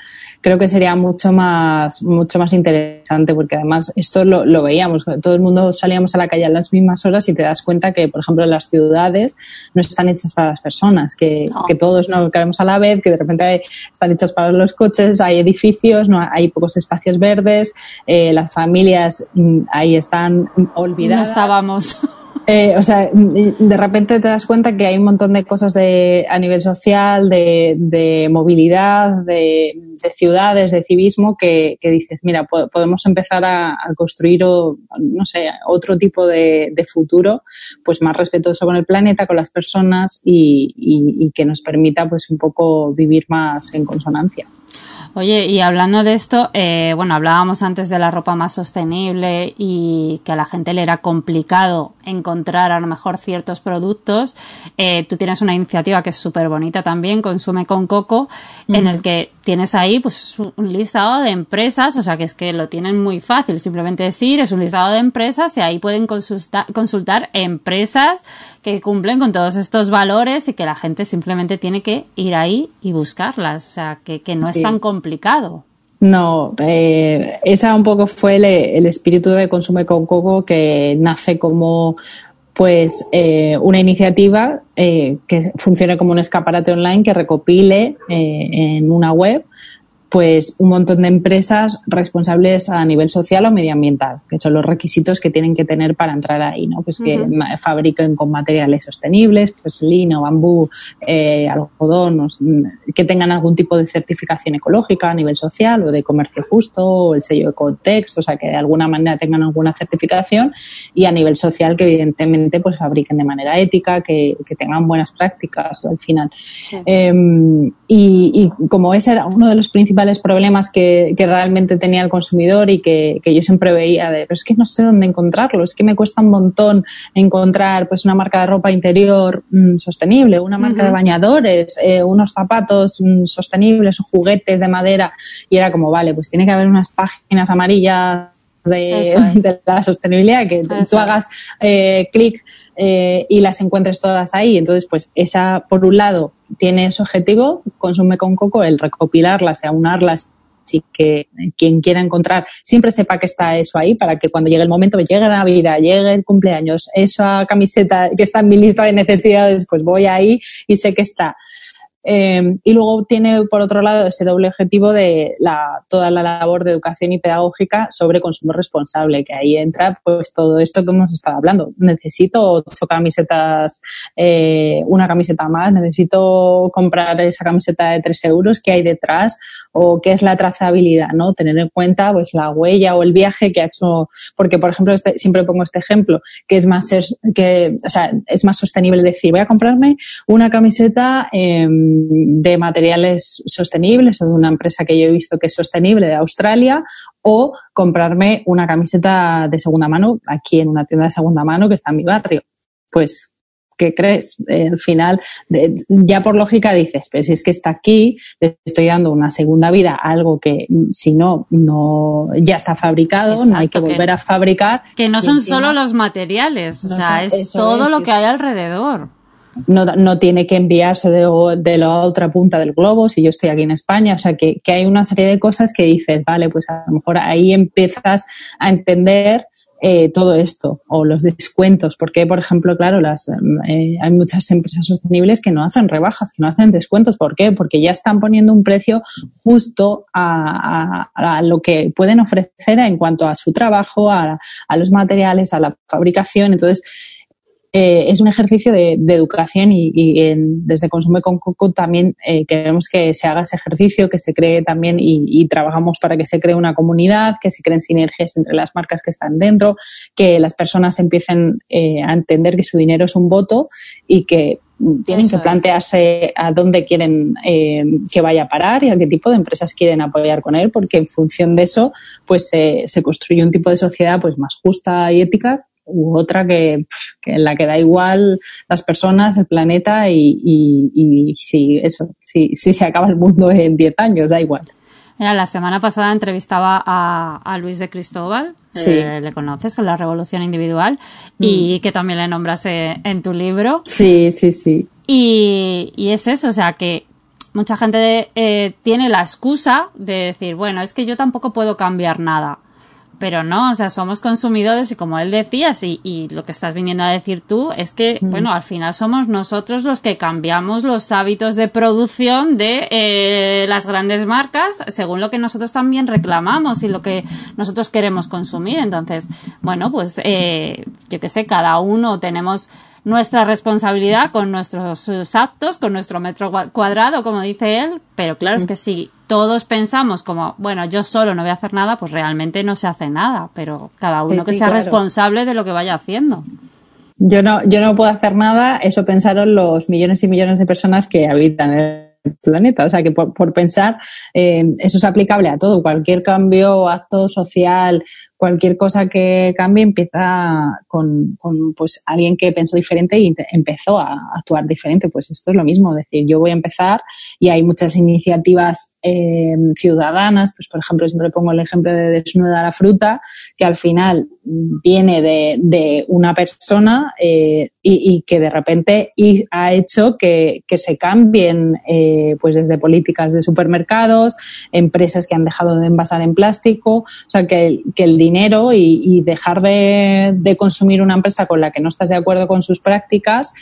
creo que sería mucho más mucho más interesante, porque además esto lo, lo veíamos, todo el mundo salíamos a la calle a las mismas horas y te das cuenta que, por ejemplo, las ciudades no están hechas para las personas, que, no. que todos no cabemos a la vez, que de repente están hechas para los coches, hay edificios, no hay pocos espacios verdes, eh, las familias ahí están olvidadas. No estábamos... Eh, o sea, de repente te das cuenta que hay un montón de cosas de, a nivel social, de, de movilidad, de de ciudades, de civismo, que, que dices, mira, po- podemos empezar a, a construir, o, no sé, otro tipo de, de futuro, pues más respetuoso con el planeta, con las personas y, y, y que nos permita, pues, un poco vivir más en consonancia. Oye, y hablando de esto, eh, bueno, hablábamos antes de la ropa más sostenible y que a la gente le era complicado encontrar a lo mejor ciertos productos. Eh, tú tienes una iniciativa que es súper bonita también, Consume con Coco, mm. en el que tienes ahí pues un listado de empresas, o sea que es que lo tienen muy fácil, simplemente es ir, es un listado de empresas y ahí pueden consulta, consultar empresas que cumplen con todos estos valores y que la gente simplemente tiene que ir ahí y buscarlas, o sea que, que no sí. es tan complicado. complicado. No, eh, esa un poco fue el, el espíritu de Consume con Coco, que nace como pues eh, una iniciativa eh, que funciona como un escaparate online que recopile eh, en una web pues un montón de empresas responsables a nivel social o medioambiental, que son los requisitos que tienen que tener para entrar ahí, ¿no? Pues uh-huh. que fabriquen con materiales sostenibles, pues lino, bambú, eh, algodón, que tengan algún tipo de certificación ecológica a nivel social o de comercio justo o el sello Ecotex, o sea, que de alguna manera tengan alguna certificación, y a nivel social que evidentemente pues fabriquen de manera ética, que, que tengan buenas prácticas al final. Sí. Eh, y, y como ese era uno de los principales problemas que, que realmente tenía el consumidor y que, que yo siempre veía de, pero es que no sé dónde encontrarlo, es que me cuesta un montón encontrar pues una marca de ropa interior mmm, sostenible, una marca uh-huh. de bañadores, eh, unos zapatos mmm, sostenibles o juguetes de madera, y era como, vale, pues tiene que haber unas páginas amarillas de, es. de la sostenibilidad que Eso tú es. hagas eh, clic eh, y las encuentres todas ahí. Entonces pues esa, por un lado, tiene ese objetivo, Consume con Coco, el recopilarlas y aunarlas, y que quien quiera encontrar siempre sepa que está eso ahí, para que cuando llegue el momento, llegue la vida, llegue el cumpleaños, esa camiseta que está en mi lista de necesidades, pues voy ahí y sé que está. Eh, y luego tiene, por otro lado, ese doble objetivo de la, toda la labor de educación y pedagógica sobre consumo responsable, que ahí entra pues todo esto que hemos estado hablando. Necesito ocho camisetas, eh, una camiseta más, necesito comprar esa camiseta de tres euros, ¿qué hay detrás? O qué es la trazabilidad, ¿no? Tener en cuenta pues la huella o el viaje que ha hecho, porque por ejemplo este, siempre pongo este ejemplo, que es más ser, que, o sea, es más sostenible decir, voy a comprarme una camiseta eh, de materiales sostenibles o de una empresa que yo he visto que es sostenible de Australia, o comprarme una camiseta de segunda mano aquí en una tienda de segunda mano que está en mi barrio. Pues, ¿qué crees? Eh, al final, de, ya por lógica dices, pero si es que está aquí, le estoy dando una segunda vida a algo que si no, no ya está fabricado, Exacto, no hay que volver que, a fabricar. Que no son encima, solo los materiales, no o sea, es todo es, lo que es, hay alrededor. No, no tiene que enviarse de, de la otra punta del globo si yo estoy aquí en España, o sea que, que hay una serie de cosas que dices, vale, pues a lo mejor ahí empiezas a entender eh, todo esto, o los descuentos, porque por ejemplo, claro, las eh, hay muchas empresas sostenibles que no hacen rebajas, que no hacen descuentos, ¿por qué? Porque ya están poniendo un precio justo a, a, a lo que pueden ofrecer en cuanto a su trabajo, a, a los materiales, a la fabricación, entonces Eh, es un ejercicio de, de educación y, y en, desde Consume con Coco también eh, queremos que se haga ese ejercicio, que se cree también y, y trabajamos para que se cree una comunidad, que se creen sinergias entre las marcas que están dentro, que las personas empiecen eh, a entender que su dinero es un voto y que tienen Eso que plantearse es. a dónde quieren eh, que vaya a parar y a qué tipo de empresas quieren apoyar con él, porque en función de eso pues eh, se construye un tipo de sociedad pues más justa y ética u otra que, que en la que da igual las personas, el planeta y, y, y si eso, si, si se acaba el mundo en diez años, da igual. Mira, la semana pasada entrevistaba a, a Luis de Cristóbal, sí. eh, le conoces, con La Revolución Individual, mm. y que también le nombraste en tu libro. Sí, sí, sí. Y, y es eso, o sea, que mucha gente eh, tiene la excusa de decir, bueno, es que yo tampoco puedo cambiar nada. Pero no, o sea, somos consumidores y como él decía, sí, y lo que estás viniendo a decir tú es que, mm. bueno, al final somos nosotros los que cambiamos los hábitos de producción de eh, las grandes marcas según lo que nosotros también reclamamos y lo que nosotros queremos consumir. Entonces, bueno, pues eh, yo qué sé, cada uno tenemos nuestra responsabilidad con nuestros actos, con nuestro metro cuadrado, como dice él, pero claro, es que si todos pensamos como, bueno, yo solo no voy a hacer nada, pues realmente no se hace nada, pero cada uno sí, que sí, sea claro. responsable de lo que vaya haciendo. Yo no, yo no puedo hacer nada, eso pensaron los millones y millones de personas que habitan el planeta, o sea que por, por pensar, eh, eso es aplicable a todo, cualquier cambio, acto social, cualquier cosa que cambie empieza con, con pues alguien que pensó diferente y empezó a actuar diferente, pues esto es lo mismo, es decir, yo voy a empezar y hay muchas iniciativas eh, ciudadanas, pues por ejemplo siempre pongo el ejemplo de Desnuda la Fruta, que al final viene de, de una persona eh, y, y que de repente ha hecho que, que se cambien eh, pues desde políticas de supermercados, empresas que han dejado de envasar en plástico, o sea que, que el dinero dinero y, y dejar de, de consumir una empresa con la que no estás de acuerdo con sus prácticas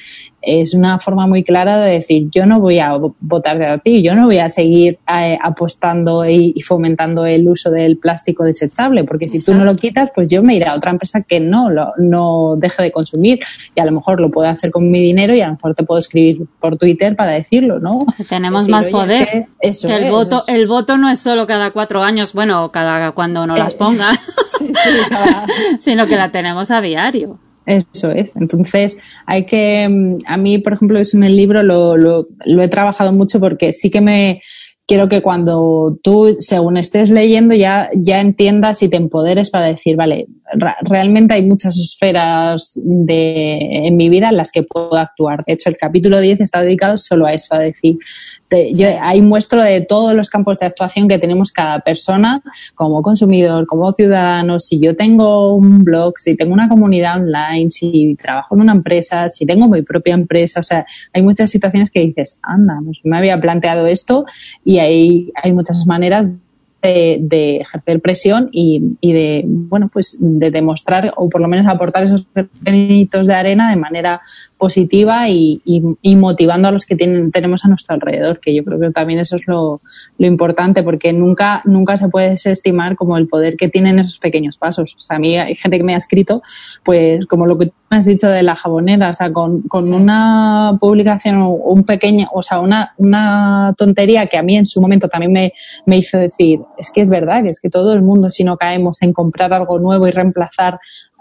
es una forma muy clara de decir yo no voy a votar de a ti, yo no voy a seguir eh, apostando y, y fomentando el uso del plástico desechable, porque si Exacto. tú no lo quitas, pues yo me iré a otra empresa que no, lo, no deje de consumir y a lo mejor lo puedo hacer con mi dinero y a lo mejor te puedo escribir por Twitter para decirlo, ¿no? Que tenemos decir, más poder, es que eso que el, es, voto, es. el voto no es solo cada cuatro años, bueno, cada cuando no eh, las ponga, sí, sí, cada... sino que la tenemos a diario. Eso es. Entonces, hay que... A mí, por ejemplo, eso en el libro lo, lo, lo he trabajado mucho porque sí que me... Quiero que cuando tú, según estés leyendo, ya, ya entiendas y te empoderes para decir, vale, ra- realmente hay muchas esferas de, en mi vida en las que puedo actuar. De hecho, el capítulo diez está dedicado solo a eso, a decir, te, yo, ahí muestro de todos los campos de actuación que tenemos cada persona, como consumidor, como ciudadano, si yo tengo un blog, si tengo una comunidad online, si trabajo en una empresa, si tengo mi propia empresa, o sea, hay muchas situaciones que dices, anda, pues me había planteado esto y Hay, hay muchas maneras de, de ejercer presión y, y de, bueno, pues de demostrar o por lo menos aportar esos granitos de arena de manera positiva y, y, y motivando a los que tienen, tenemos a nuestro alrededor, que yo creo que también eso es lo, lo importante, porque nunca, nunca se puede desestimar como el poder que tienen esos pequeños pasos. O sea, a mí hay gente que me ha escrito, pues como lo que tú me has dicho de la jabonera, o sea, con, con sí. una publicación o un pequeño, o sea, una, una tontería que a mí en su momento también me, me hizo decir, es que es verdad, que es que todo el mundo si no caemos en comprar algo nuevo y reemplazar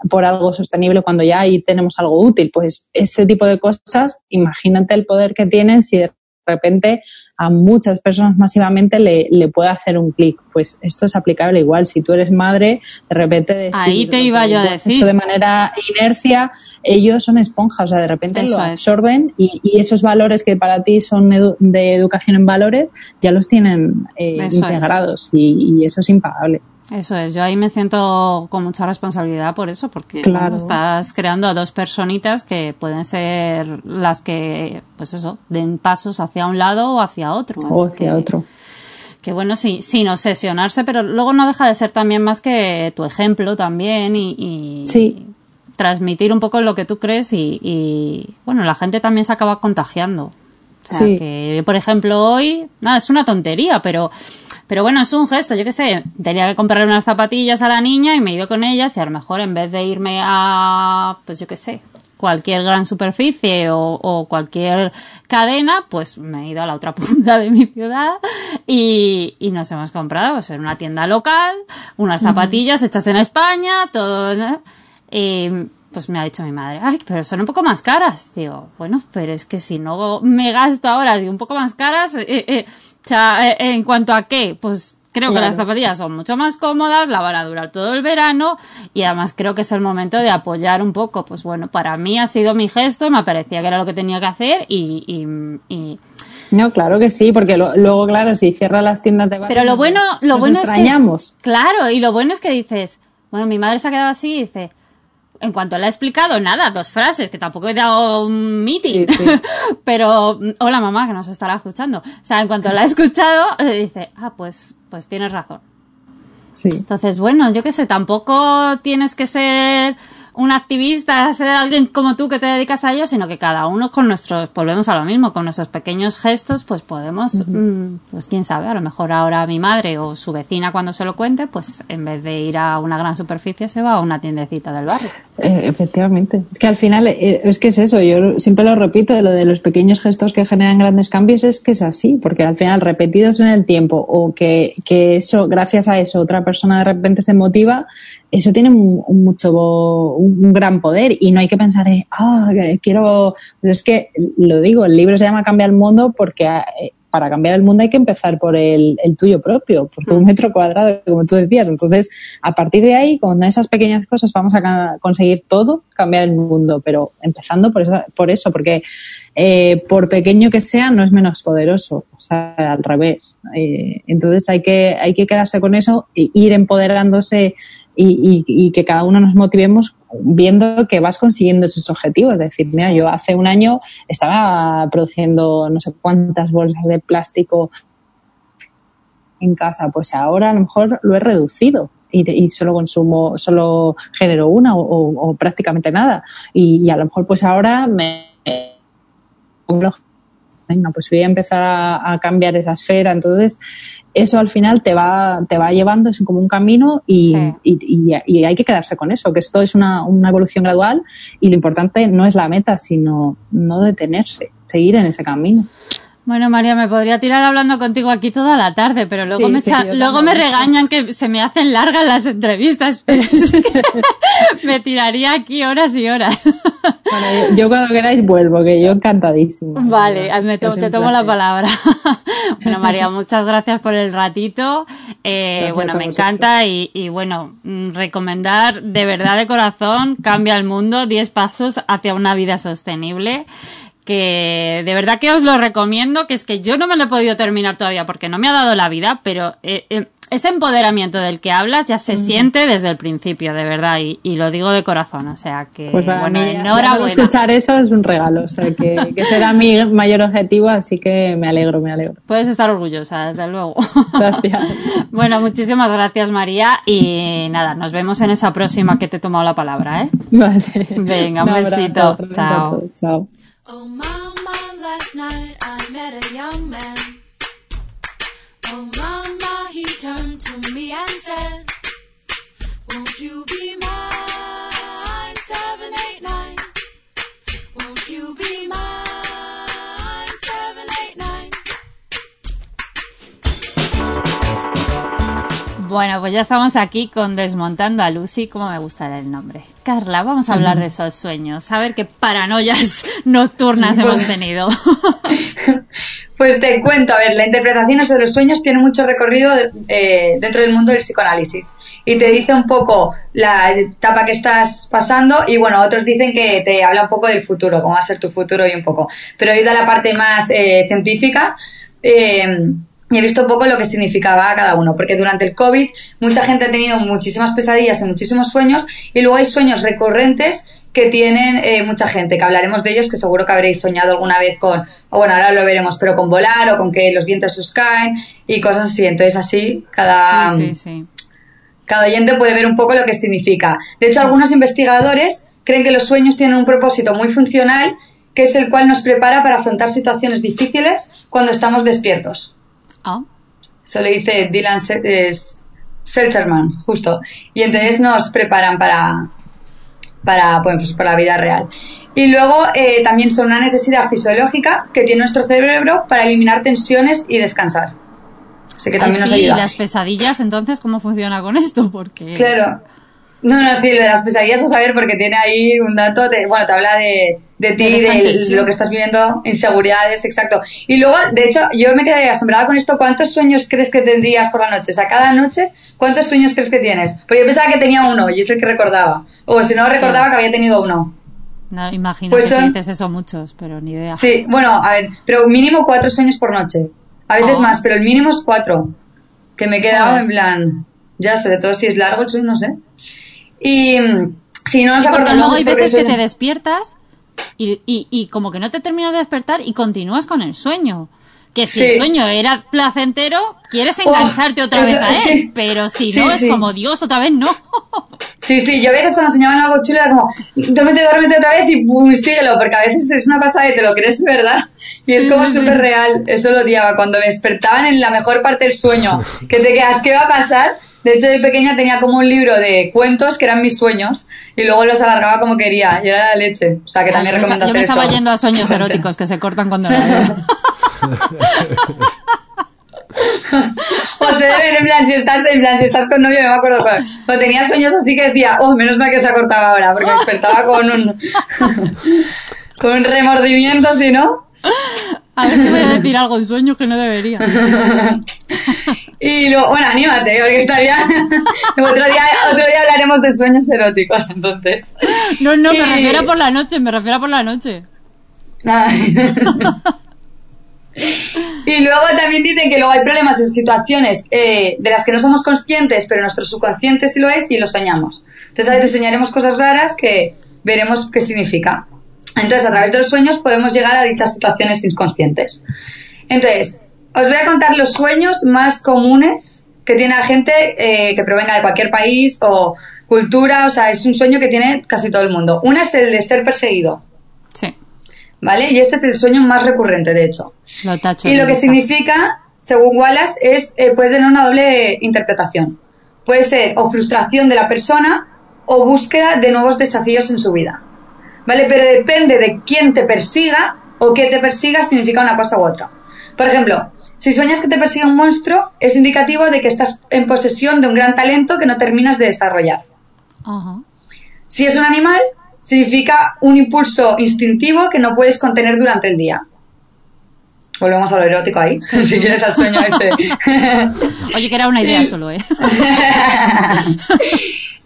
por algo sostenible cuando ya ahí tenemos algo útil, pues este tipo de cosas, imagínate el poder que tienen si de repente a muchas personas masivamente le, le puede hacer un clic, pues esto es aplicable igual, si tú eres madre, de repente decir, ahí te iba yo a decir, hecho de manera inercia, ellos son esponjas, o sea, de repente eso lo absorben y, y esos valores que para ti son edu- de educación en valores, ya los tienen eh, integrados y, y eso es impagable. Eso es, yo ahí me siento con mucha responsabilidad por eso, porque claro. bueno, estás creando a dos personitas que pueden ser las que, pues eso, den pasos hacia un lado o hacia otro. O Así hacia que, otro. Que bueno, sí, sin obsesionarse, pero luego no deja de ser también más que tu ejemplo también y, y sí. transmitir un poco lo que tú crees y, y, bueno, la gente también se acaba contagiando. O sea, sí. que, por ejemplo, hoy, nada, es una tontería, pero... Pero bueno, es un gesto, yo qué sé, tenía que comprarle unas zapatillas a la niña y me he ido con ellas y a lo mejor en vez de irme a, pues yo qué sé, cualquier gran superficie o, o cualquier cadena, pues me he ido a la otra punta de mi ciudad y, y nos hemos comprado, pues en una tienda local, unas zapatillas hechas en España, todo, ¿no? Eh, pues me ha dicho mi madre, ay, pero son un poco más caras. Digo, bueno, pero es que si no me gasto ahora, digo, un poco más caras, eh, eh, o sea, eh, en cuanto a qué, pues creo claro. que las zapatillas son mucho más cómodas, la van a durar todo el verano y además creo que es el momento de apoyar un poco. Pues bueno, para mí ha sido mi gesto, me parecía que era lo que tenía que hacer y... y, y no, claro que sí, porque lo, luego, claro, si cierra las tiendas de barrio, pero lo bueno, lo bueno es extrañamos. Que... Claro, y lo bueno es que dices, bueno, mi madre se ha quedado así y dice... En cuanto le he explicado, nada, dos frases, que tampoco he dado un meeting. Sí, sí. Pero, hola mamá, que nos estará escuchando. O sea, en cuanto la he escuchado, dice, ah, pues, pues tienes razón. Sí. Entonces, bueno, yo qué sé, tampoco tienes que ser un activista, ser alguien como tú que te dedicas a ello, sino que cada uno con nuestros, volvemos a lo mismo, con nuestros pequeños gestos, pues podemos, uh-huh. pues quién sabe, a lo mejor ahora mi madre o su vecina cuando se lo cuente, pues en vez de ir a una gran superficie se va a una tiendecita del barrio. Eh, efectivamente, es que al final, eh, es que es eso, yo siempre lo repito, lo de los pequeños gestos que generan grandes cambios es que es así, porque al final repetidos en el tiempo o que, que eso, gracias a eso otra persona de repente se motiva, eso tiene un, un mucho un gran poder y no hay que pensar en, ah, quiero, pues es que lo digo, el libro se llama Cambia el mundo porque para cambiar el mundo hay que empezar por el, el tuyo propio, por tu metro cuadrado, como tú decías. Entonces, a partir de ahí, con esas pequeñas cosas vamos a ca- conseguir todo, cambiar el mundo, pero empezando por, esa, por eso, porque eh, por pequeño que sea no es menos poderoso, o sea, al revés. Eh, entonces hay que, hay que quedarse con eso e ir empoderándose Y, y, y que cada uno nos motivemos viendo que vas consiguiendo esos objetivos. Es decir, mira, yo hace un año estaba produciendo no sé cuántas bolsas de plástico en casa, pues ahora a lo mejor lo he reducido y, y solo consumo, solo genero una o, o, o prácticamente nada. Y, y a lo mejor pues ahora me... Venga, pues voy a empezar a, a cambiar esa esfera. Entonces... eso al final te va te va llevando, es como un camino y, sí. y, y, y hay que quedarse con eso, que esto es una, una evolución gradual y lo importante no es la meta, sino no detenerse, seguir en ese camino. Bueno, María, me podría tirar hablando contigo aquí toda la tarde, pero luego sí, me sí, cha- luego me regañan que se me hacen largas las entrevistas. Me tiraría aquí horas y horas. Bueno, yo, yo cuando queráis vuelvo, que yo encantadísima. Vale, me to- te tomo la palabra. Bueno, María, muchas gracias por el ratito. Eh, bueno, me encanta y, y bueno, recomendar de verdad de corazón Cambia el mundo, diez pasos hacia una vida sostenible. Que de verdad que os lo recomiendo, que es que yo no me lo he podido terminar todavía porque no me ha dado la vida, pero eh, eh, ese empoderamiento del que hablas ya se mm. siente desde el principio, de verdad, y, y lo digo de corazón, o sea que pues bueno, mí, enhorabuena. Escuchar eso es un regalo, o sea que, que será mi mayor objetivo, así que me alegro, me alegro. Puedes estar orgullosa, desde luego. Gracias. Bueno, muchísimas gracias, María, y nada, nos vemos en esa próxima que te he tomado la palabra, ¿eh? Vale. Venga, un, un besito. Abrazo, chao. Chao. Oh mama, last night I met a young man. Oh mama, he turned to me and said, won't you be mine, seven, eight, nine? Won't you be mine, seven, eight, nine? Bueno, pues ya estamos aquí con Desmontando a Lucy, como me gusta el nombre. Carla, vamos a hablar de esos sueños, a ver qué paranoias nocturnas pues, hemos tenido. Pues te cuento, a ver, la interpretación de los sueños tiene mucho recorrido eh, dentro del mundo del psicoanálisis y te dice un poco la etapa que estás pasando y bueno, otros dicen que te habla un poco del futuro, cómo va a ser tu futuro y un poco, pero he ido a la parte más eh, científica eh, y he visto un poco lo que significaba a cada uno, porque durante el COVID mucha gente ha tenido muchísimas pesadillas y muchísimos sueños, y luego hay sueños recurrentes que tienen eh, mucha gente, que hablaremos de ellos, que seguro que habréis soñado alguna vez con, o bueno, ahora lo veremos, pero con volar o con que los dientes os caen y cosas así. Entonces así cada, sí, sí, sí. cada oyente puede ver un poco lo que significa. De hecho, algunos investigadores creen que los sueños tienen un propósito muy funcional, que es el cual nos prepara para afrontar situaciones difíciles cuando estamos despiertos. Oh. Eso le dice Dylan Seltzerman, justo. Y entonces nos preparan para para, pues, para la vida real. Y luego eh, también son una necesidad fisiológica que tiene nuestro cerebro para eliminar tensiones y descansar. Así que también Ay, nos sí, ayuda. ¿Y las pesadillas entonces cómo funciona con esto? Porque claro. No, no, sí, lo de las pesadillas vas a ver porque tiene ahí un dato, de, bueno, te habla de, de ti, de lo que estás viviendo, inseguridades, exacto. Y luego, de hecho, yo me quedé asombrada con esto, ¿cuántos sueños crees que tendrías por la noche? O sea, cada noche, ¿cuántos sueños crees que tienes? Pues yo pensaba que tenía uno y es el que recordaba, o si no recordaba que había tenido uno. No, imagino pues que son, si dices eso muchos, pero ni idea. Sí, bueno, a ver, pero mínimo cuatro sueños por noche, a veces oh. más, pero el mínimo es cuatro, que me he quedado oh. en plan, ya, sobre todo si es largo el sueño, no sé. Y si no nos sí, acordamos, luego hay veces que te despiertas y, y, y como que no te terminas de despertar y continúas con el sueño. Que si sí. el sueño era placentero, quieres engancharte oh, otra vez a él, sí. pero si sí, no, sí. es como Dios, otra vez no. Sí, sí, yo a veces cuando enseñaban algo chulo era como, duérmete, duérmete otra vez y uy, síguelo, porque a veces es una pasada y te lo crees, ¿verdad? Y es sí, como súper sí. real, eso lo odiaba, cuando me despertaban en la mejor parte del sueño, que te quedas, ¿qué va a pasar? De hecho, de pequeña tenía como un libro de cuentos que eran mis sueños y luego los alargaba como quería y era la leche, o sea que también Ay, recomendaste eso. Yo me estaba eso. yendo a sueños eróticos que se cortan cuando la veo. O sea, en plan, si estás, en plan, si estás con novio, no me acuerdo cuál. O tenía sueños así que decía, oh, menos mal que se ha cortado ahora, porque despertaba con un con un remordimiento, si no. A ver si voy a decir algo en sueños que no debería. Y luego, bueno, anímate, porque estaría... otro día, otro día hablaremos de sueños eróticos, entonces. No, no, y... me refiero a por la noche, me refiero a por la noche. Ay. Y luego también dicen que luego hay problemas en situaciones eh, de las que no somos conscientes, pero nuestro subconsciente sí lo es y lo soñamos. Entonces a veces soñaremos cosas raras que veremos qué significa. Entonces a través de los sueños podemos llegar a dichas situaciones inconscientes. Entonces os voy a contar los sueños más comunes que tiene la gente eh, que provenga de cualquier país o cultura. O sea, es un sueño que tiene casi todo el mundo. Uno es el de ser perseguido. Sí. ¿Vale? Y este es el sueño más recurrente, de hecho. Lo tacho y lo que significa, según Wallace, es eh, puede tener una doble interpretación. Puede ser o frustración de la persona o búsqueda de nuevos desafíos en su vida. ¿Vale? Pero depende de quién te persiga o qué te persiga, significa una cosa u otra. Por ejemplo, si sueñas que te persigue un monstruo, es indicativo de que estás en posesión de un gran talento que no terminas de desarrollar. Uh-huh. Si es un animal... significa un impulso instintivo que no puedes contener durante el día. Volvemos a lo erótico ahí, si quieres al sueño ese. Oye, que era una idea solo, ¿eh?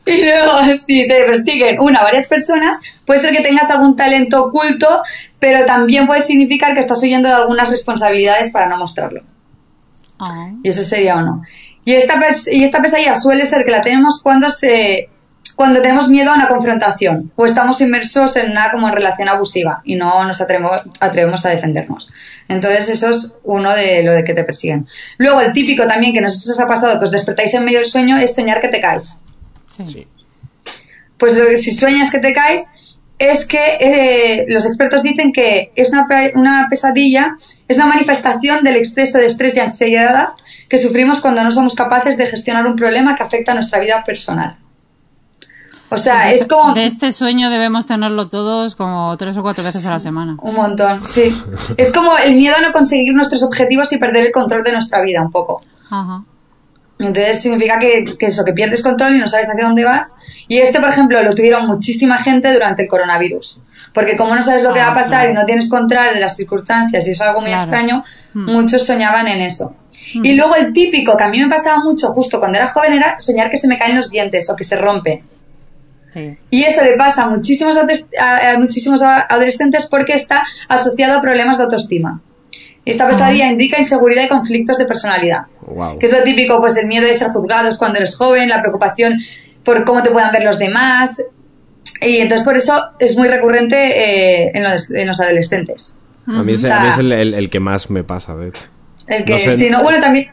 Y luego, si te persiguen una o varias personas, puede ser que tengas algún talento oculto, pero también puede significar que estás huyendo de algunas responsabilidades para no mostrarlo. Ah. Y eso sería uno. Y esta, pes- y esta pesadilla suele ser que la tenemos cuando se... cuando tenemos miedo a una confrontación o estamos inmersos en una como relación abusiva y no nos atrevemos, atrevemos a defendernos. Entonces eso es uno de lo de que te persiguen. Luego el típico también, que no sé si os ha pasado, que os despertáis en medio del sueño, es soñar que te caes. Sí. sí. Pues lo que, si sueñas que te caes, es que eh, los expertos dicen que es una, una pesadilla, es una manifestación del exceso de estrés y ansiedad que sufrimos cuando no somos capaces de gestionar un problema que afecta a nuestra vida personal. O sea, pues este, es como... de este sueño debemos tenerlo todos como tres o cuatro veces a la semana. Un montón, sí. Es como el miedo a no conseguir nuestros objetivos y perder el control de nuestra vida un poco. Ajá. Entonces significa que, que eso, que pierdes control y no sabes hacia dónde vas. Y este, por ejemplo, lo tuvieron muchísima gente durante el coronavirus. Porque como no sabes lo ah, que va a pasar claro. y no tienes control de las circunstancias y es algo muy claro. extraño, mm. muchos soñaban en eso. Mm. Y luego el típico, que a mí me pasaba mucho justo cuando era joven, era soñar que se me caen los dientes o que se rompen. Sí. Y eso le pasa a muchísimos, a, a muchísimos adolescentes porque está asociado a problemas de autoestima. Esta pesadilla ah. indica inseguridad y conflictos de personalidad. Wow. Que es lo típico, pues el miedo de ser juzgados cuando eres joven, la preocupación por cómo te puedan ver los demás. Y entonces por eso es muy recurrente eh, en, los, en los adolescentes. Uh-huh. A mí es, o sea, a mí es el, el, el que más me pasa, de hecho. El que, no sé, si no, bueno, también...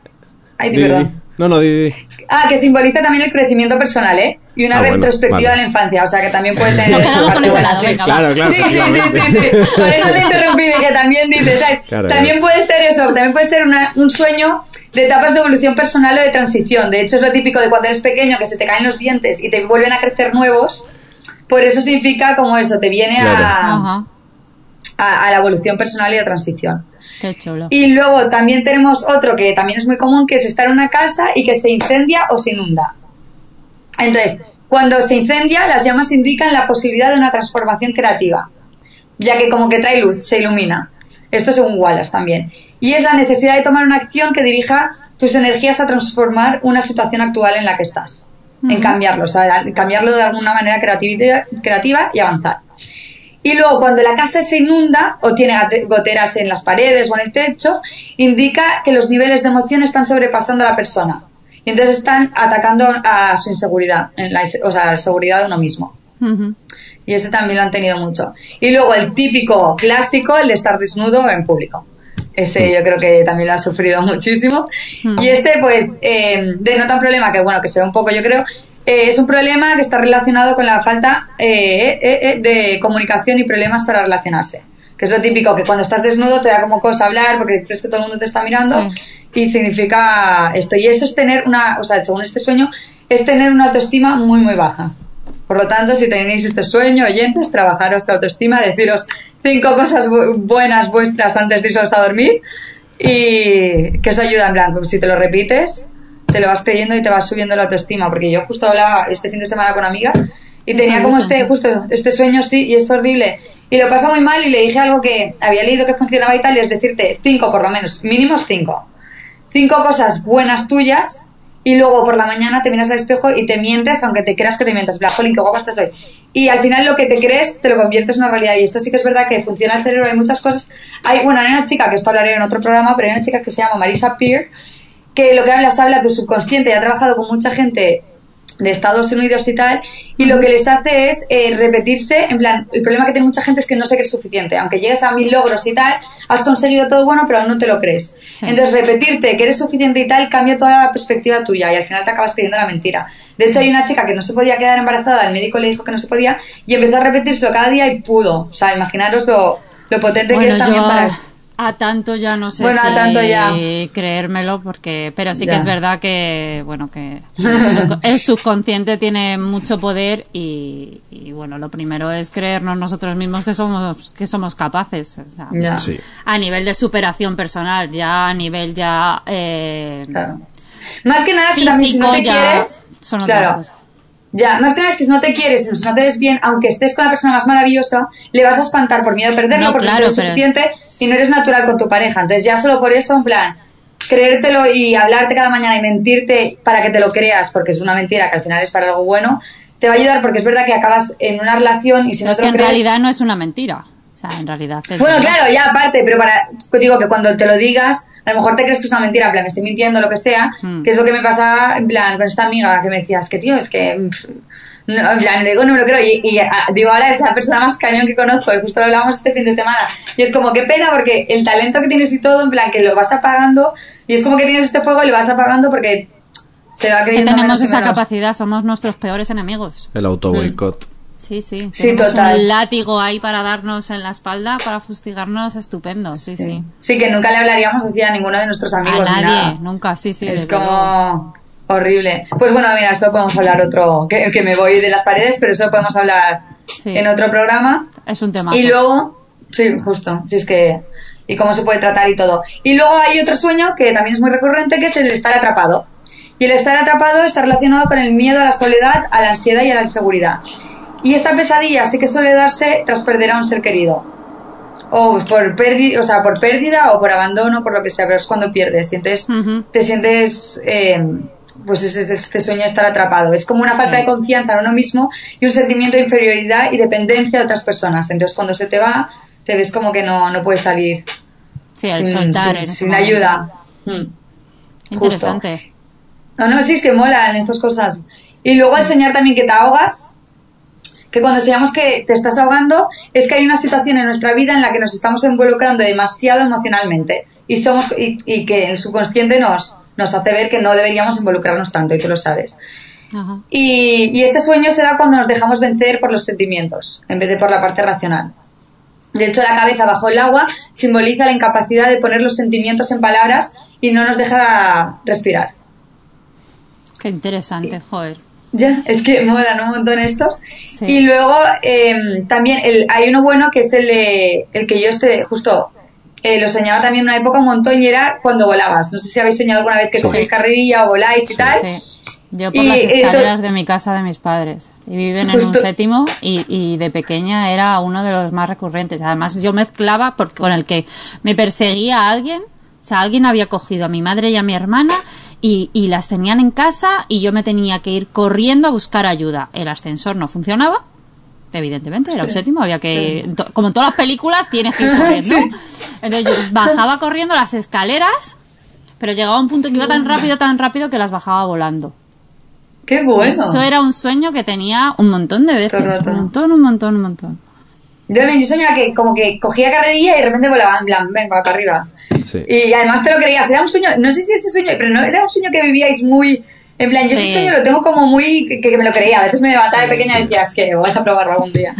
Ay, di, perdón. Di. No, no, di, di. Ah, que simboliza también el crecimiento personal, ¿eh? Y una ah, retrospectiva bueno, vale. de la infancia, o sea que también puede tener esa parte buena. Sí, claro, claro, sí, sí, sí, sí, sí. Por eso te interrumpí, que también dices, ¿sabes? Claro, también claro. puede ser eso, también puede ser una, un sueño de etapas de evolución personal o de transición. De hecho, es lo típico de cuando eres pequeño, que se te caen los dientes y te vuelven a crecer nuevos. Por eso significa como eso, te viene claro. a, a, a la evolución personal y la transición. Qué chulo. Y luego también tenemos otro que también es muy común, que es estar en una casa y que se incendia o se inunda. Entonces, cuando se incendia, las llamas indican la posibilidad de una transformación creativa, ya que como que trae luz, se ilumina. Esto según Wallace también. Y es la necesidad de tomar una acción que dirija tus energías a transformar una situación actual en la que estás, uh-huh. en cambiarlo, o sea, cambiarlo de alguna manera creativa, creativa y avanzar. Y luego, cuando la casa se inunda o tiene goteras en las paredes o en el techo, indica que los niveles de emoción están sobrepasando a la persona. Y entonces están atacando a su inseguridad, en la, o sea, la seguridad de uno mismo. Uh-huh. Y ese también lo han tenido mucho. Y luego el típico clásico, el de estar desnudo en público. Ese yo creo que también lo ha sufrido muchísimo. Y este, pues, eh, denota un problema que, bueno, que se ve un poco, yo creo. Eh, es un problema que está relacionado con la falta eh, eh, eh, de comunicación y problemas para relacionarse. Que es lo típico, que cuando estás desnudo te da como cosa hablar porque crees que todo el mundo te está mirando. Sí. Y significa esto. Y eso es tener una, o sea, según este sueño, es tener una autoestima muy, muy baja. Por lo tanto, si tenéis este sueño, oyentes, trabajaros la autoestima, deciros cinco cosas bu- buenas vuestras antes de iros a dormir y que eso ayuda, en plan, si te lo repites, te lo vas creyendo y te vas subiendo la autoestima. Porque yo justo hablaba este fin de semana con amiga y tenía como este, justo este sueño, sí, y es horrible. Y lo pasó muy mal y le dije algo que había leído que funcionaba y tal, y es decirte cinco por lo menos, mínimos cinco. Cinco cosas buenas tuyas y luego por la mañana te miras al espejo y te mientes, aunque te creas que te mientas. Bla, jolín, qué guapa estás hoy. Y al final lo que te crees te lo conviertes en una realidad. Y esto sí que es verdad que funciona el cerebro, hay muchas cosas. Hay, bueno, hay una chica, que esto hablaré en otro programa, pero hay una chica que se llama Marisa Peer, que lo que habla es habla tu subconsciente y ha trabajado con mucha gente de Estados Unidos y tal, y lo que les hace es eh, repetirse, en plan, el problema que tiene mucha gente es que no se cree suficiente, aunque llegues a mil logros y tal, has conseguido todo bueno, pero aún no te lo crees. Sí. Entonces repetirte que eres suficiente y tal cambia toda la perspectiva tuya y al final te acabas creyendo la mentira. De hecho hay una chica que no se podía quedar embarazada, el médico le dijo que no se podía y empezó a repetírselo cada día y pudo. O sea, imaginaros lo, lo potente bueno, que es también yo... para... A tanto ya no sé bueno, si a tanto ya. creérmelo, porque pero sí ya. que es verdad que bueno que el subconsciente tiene mucho poder y, y bueno, lo primero es creernos nosotros mismos que somos que somos capaces, o sea, ya. Sí. A nivel de superación personal, ya a nivel ya eh, claro. Más que nada físico, si no te quieres, son otras claro. cosas. Ya, más que nada es que si no te quieres, si no te ves bien, aunque estés con la persona más maravillosa, le vas a espantar por miedo a perderlo, no, porque claro, no eres suficiente y no eres natural con tu pareja. Entonces ya solo por eso, en plan, creértelo y hablarte cada mañana y mentirte para que te lo creas, porque es una mentira que al final es para algo bueno, te va a ayudar porque es verdad que acabas en una relación y si no te lo crees... Es que en realidad no es una mentira. O sea, en realidad... Bueno, bien. Claro, ya aparte, pero para... Digo que cuando te lo digas, a lo mejor te crees que es una mentira, en plan, me estoy mintiendo, lo que sea, mm. que es lo que me pasaba, en plan, con esta amiga que me decía, es que tío, es que... No, en plan, digo, no me lo creo, y, y a, digo, ahora es la persona más cañón que conozco, y justo lo hablábamos este fin de semana, y es como, qué pena, porque el talento que tienes y todo, en plan, que lo vas apagando, y es como que tienes este fuego y lo vas apagando porque se va creyendo... Que tenemos menos esa menos. capacidad, somos nuestros peores enemigos. El autoboicot. Mm. Sí, sí, sí, total. Un látigo ahí para darnos en la espalda, para fustigarnos, estupendo, sí, sí. Sí, sí que nunca le hablaríamos así a ninguno de nuestros amigos. A nadie, ni nada. Nunca, sí, sí. Es como todo. Horrible. Pues bueno, mira, eso podemos hablar otro, que, que me voy de las paredes, pero eso podemos hablar sí. en otro programa. Es un tema. Y luego, sí, justo, si es que... Y cómo se puede tratar y todo. Y luego hay otro sueño que también es muy recurrente, que es el estar atrapado. Y el estar atrapado está relacionado con el miedo a la soledad, a la ansiedad y a la inseguridad. Y esta pesadilla sí que suele darse tras perder a un ser querido. O por pérdida, o sea, por pérdida o por abandono, por lo que sea, pero es cuando pierdes. Y entonces uh-huh. te sientes, eh, pues es, es este sueño de estar atrapado. Es como una falta sí. de confianza en uno mismo y un sentimiento de inferioridad y dependencia de otras personas. Entonces cuando se te va, te ves como que no, no puedes salir. Sí, al sin, soltar. Sin, sin ayuda. Mm. Interesante. Justo. No, no, sí, es que molan estas cosas. Y luego sí. el soñar también que te ahogas. Que cuando seamos que te estás ahogando es que hay una situación en nuestra vida en la que nos estamos involucrando demasiado emocionalmente y somos y, y que el subconsciente nos, nos hace ver que no deberíamos involucrarnos tanto y tú lo sabes. Ajá. Y, y este sueño se da cuando nos dejamos vencer por los sentimientos en vez de por la parte racional. De hecho, la cabeza bajo el agua simboliza la incapacidad de poner los sentimientos en palabras y no nos deja respirar. Qué interesante, joder. Ya, es que molan un montón estos. Sí. Y luego eh, también el, hay uno bueno que es el, de, el que yo este, justo eh, lo soñaba también en una época un montón y era cuando volabas. No sé si habéis soñado alguna vez que sí. cogéis carrerilla o voláis y sí, tal. Sí. Yo por y, las escaleras eso, de mi casa de mis padres. Y viven justo. En un séptimo y, y de pequeña era uno de los más recurrentes. Además yo mezclaba por, con el que me perseguía a alguien. O sea, alguien había cogido a mi madre y a mi hermana y, y las tenían en casa y yo me tenía que ir corriendo a buscar ayuda. El ascensor no funcionaba, evidentemente, era un séptimo, había que ir, como en todas las películas tienes que ir corriendo. Entonces yo bajaba corriendo las escaleras, pero llegaba a un punto que iba tan rápido, tan rápido que las bajaba volando. ¡Qué bueno! Eso era un sueño que tenía un montón de veces, un montón, un montón, un montón. Yo soñaba que como que cogía carrerilla y de repente volaba, en plan, venga, para arriba. Sí. Y además te lo creías, era un sueño, no sé si ese sueño, pero no era un sueño que vivíais muy... En plan, yo sí. ese sueño lo tengo como muy... Que, que me lo creía, a veces me levantaba de pequeña y decía, es que voy a probarlo algún día.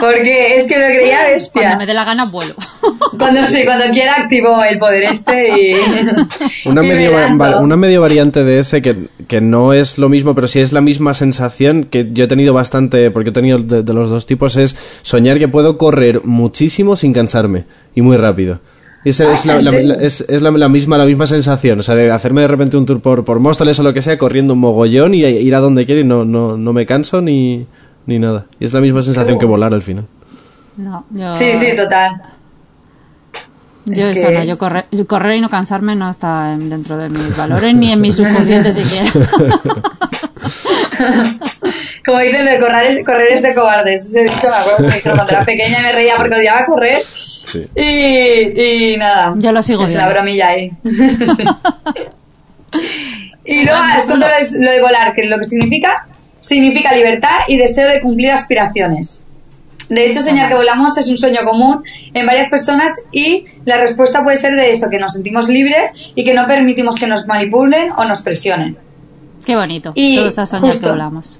Porque es que me lo creía bestia. Cuando me dé la gana vuelo. Cuando sí, cuando quiera activo el poder este y... Una, y medio, va, una medio variante de ese que, que no es lo mismo, pero sí es la misma sensación que yo he tenido bastante, porque he tenido de, de los dos tipos, es soñar que puedo correr muchísimo sin cansarme y muy rápido. Es, es, la, la, la, es, es la, la, misma, la misma sensación, o sea, de hacerme de repente un tour por, por Móstoles o lo que sea, corriendo un mogollón y ir a donde quiera y no, no, no me canso ni, ni nada. Y es la misma sensación que volar al final. No, yo... Sí, sí, total. Yo es eso no, es... yo correr, correr y no cansarme no está dentro de mis valores ni en mi subconsciente siquiera. Como dicen, de correr, correr es de cobardes. Ese dicho me acuerdo que cuando era pequeña me reía porque odiaba correr. Sí. Y, y nada. Yo lo sigo. Es una bromilla ahí. Sí. Y luego has contado lo, lo de volar, que lo que significa, significa libertad y deseo de cumplir aspiraciones. De hecho, soñar que volamos es un sueño común en varias personas y la respuesta puede ser de eso, que nos sentimos libres y que no permitimos que nos manipulen o nos presionen. Qué bonito. Y todos a soñar justo, que volamos.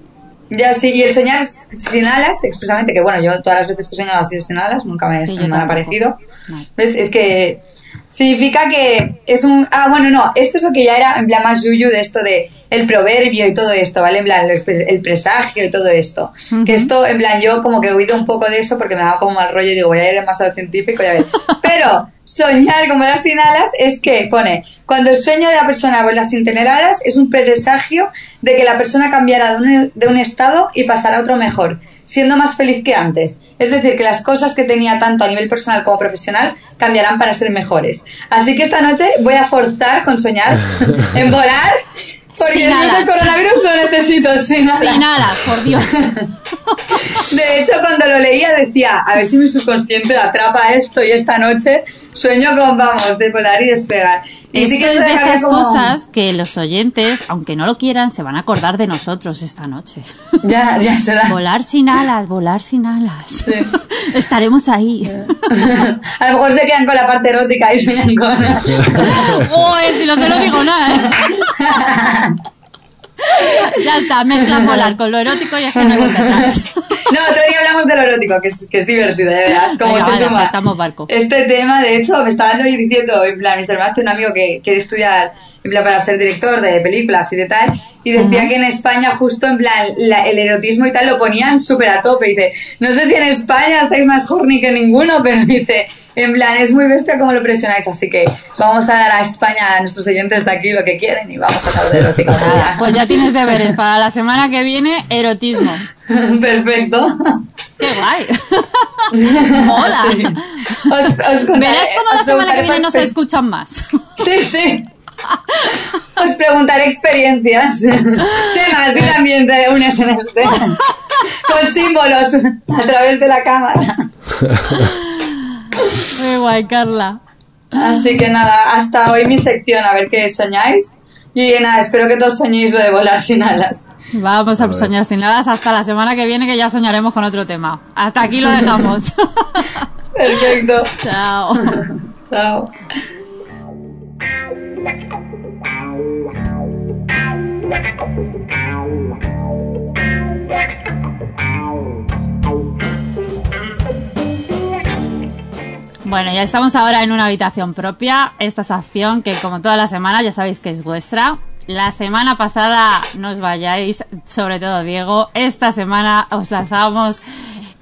Ya, sí, y el soñar sin alas, expresamente, que bueno, yo todas las veces que he soñado así sin alas, nunca me, sí, me han aparecido. No. ¿Ves? Es que significa que es un... Ah, bueno, no, esto es lo que ya era en plan más yuyu de esto de el proverbio y todo esto, ¿vale? En plan, el presagio y todo esto. Uh-huh. Que esto, en plan, yo como que he oído un poco de eso porque me daba como mal rollo y digo, voy a ir demasiado científico, ya ves. Pero soñar con volar sin alas es que, pone, cuando el sueño de la persona vuela sin tener alas, es un presagio de que la persona cambiará de un, de un estado y pasará a otro mejor, siendo más feliz que antes. Es decir, que las cosas que tenía tanto a nivel personal como profesional cambiarán para ser mejores. Así que esta noche voy a forzar con soñar en volar. Porque sin alas. El coronavirus lo necesito, sin alas. Sin alas, por Dios. De hecho, cuando lo leía decía, a ver si mi subconsciente atrapa esto y esta noche sueño con, vamos, de volar y despegar. Y esto sí que es de esas como... cosas que los oyentes, aunque no lo quieran, se van a acordar de nosotros esta noche. Ya, ya será. Volar sin alas, volar sin alas. Sí. Estaremos ahí. A lo mejor se quedan con la parte erótica y sueñan con... Uy, si no se lo digo nada. Ya está, mezcla volar con lo erótico y es que no hay vuelta atrás. No, otro día hablamos de lo erótico, que es, que es divertido, de verdad. Como venga, se vale, suma estamos barco. Este tema, de hecho, me estaban hoy diciendo, en plan, mis hermanos, tiene un amigo que quiere estudiar, en plan, para ser director de películas y de tal, y decía uh-huh. que en España, justo en plan, la, el erotismo y tal, lo ponían súper a tope. Y dice, no sé si en España estáis más horny que ninguno, pero dice... En plan, es muy bestia cómo lo presionáis, así que vamos a dar a España, a nuestros oyentes de aquí, lo que quieren y vamos a hablar de erótica. Pues ya tienes deberes para la semana que viene, erotismo. Perfecto. ¡Qué guay! ¡Mola! Sí. Os, os contaré, verás cómo la semana que viene no se escuchan más. Sí, sí. Os preguntaré experiencias. Chema, a ti también te unes en este. Con símbolos a través de la cámara. Muy guay, Carla. Así que nada, hasta hoy mi sección, a ver qué soñáis. Y nada, espero que todos soñéis lo de volar sin alas. Vamos a, a soñar sin alas hasta la semana que viene, que ya soñaremos con otro tema. Hasta aquí lo dejamos. Perfecto. Chao. Chao. Bueno, ya estamos ahora en una habitación propia. Esta es acción que, como todas las semanas, ya sabéis que es vuestra. La semana pasada no os vayáis, sobre todo Diego. Esta semana os lanzamos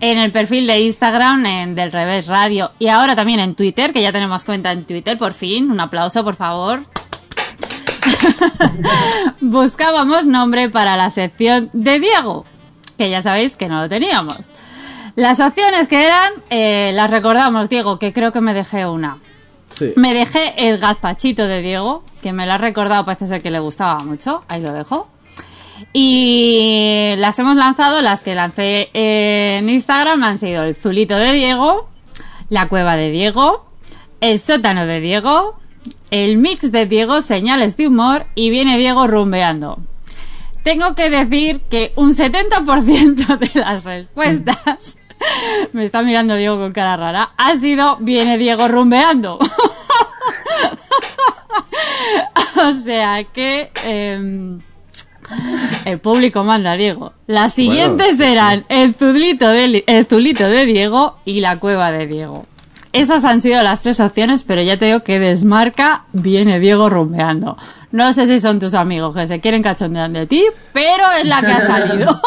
en el perfil de Instagram, en Del Revés Radio. Y ahora también en Twitter, que ya tenemos cuenta en Twitter, por fin. Un aplauso, por favor. Buscábamos nombre para la sección de Diego, que ya sabéis que no lo teníamos. Las opciones que eran, eh, las recordamos, Diego, que creo que me dejé una. Sí. Me dejé el gazpachito de Diego, que me lo ha recordado, parece ser que le gustaba mucho, ahí lo dejo. Y las hemos lanzado, las que lancé en Instagram han sido el zulito de Diego, la cueva de Diego, el sótano de Diego, el mix de Diego, señales de humor y viene Diego rumbeando. Tengo que decir que un setenta por ciento de las respuestas, me está mirando Diego con cara rara, ha sido, viene Diego rumbeando. O sea que eh, el público manda, Diego. Las siguientes bueno, serán sí. el, zulito de, el Zulito de Diego y La Cueva de Diego. Esas han sido las tres opciones, pero ya te digo que desmarca, viene Diego rumbeando. No sé si son tus amigos que se quieren cachondear de ti, pero es la que ha salido.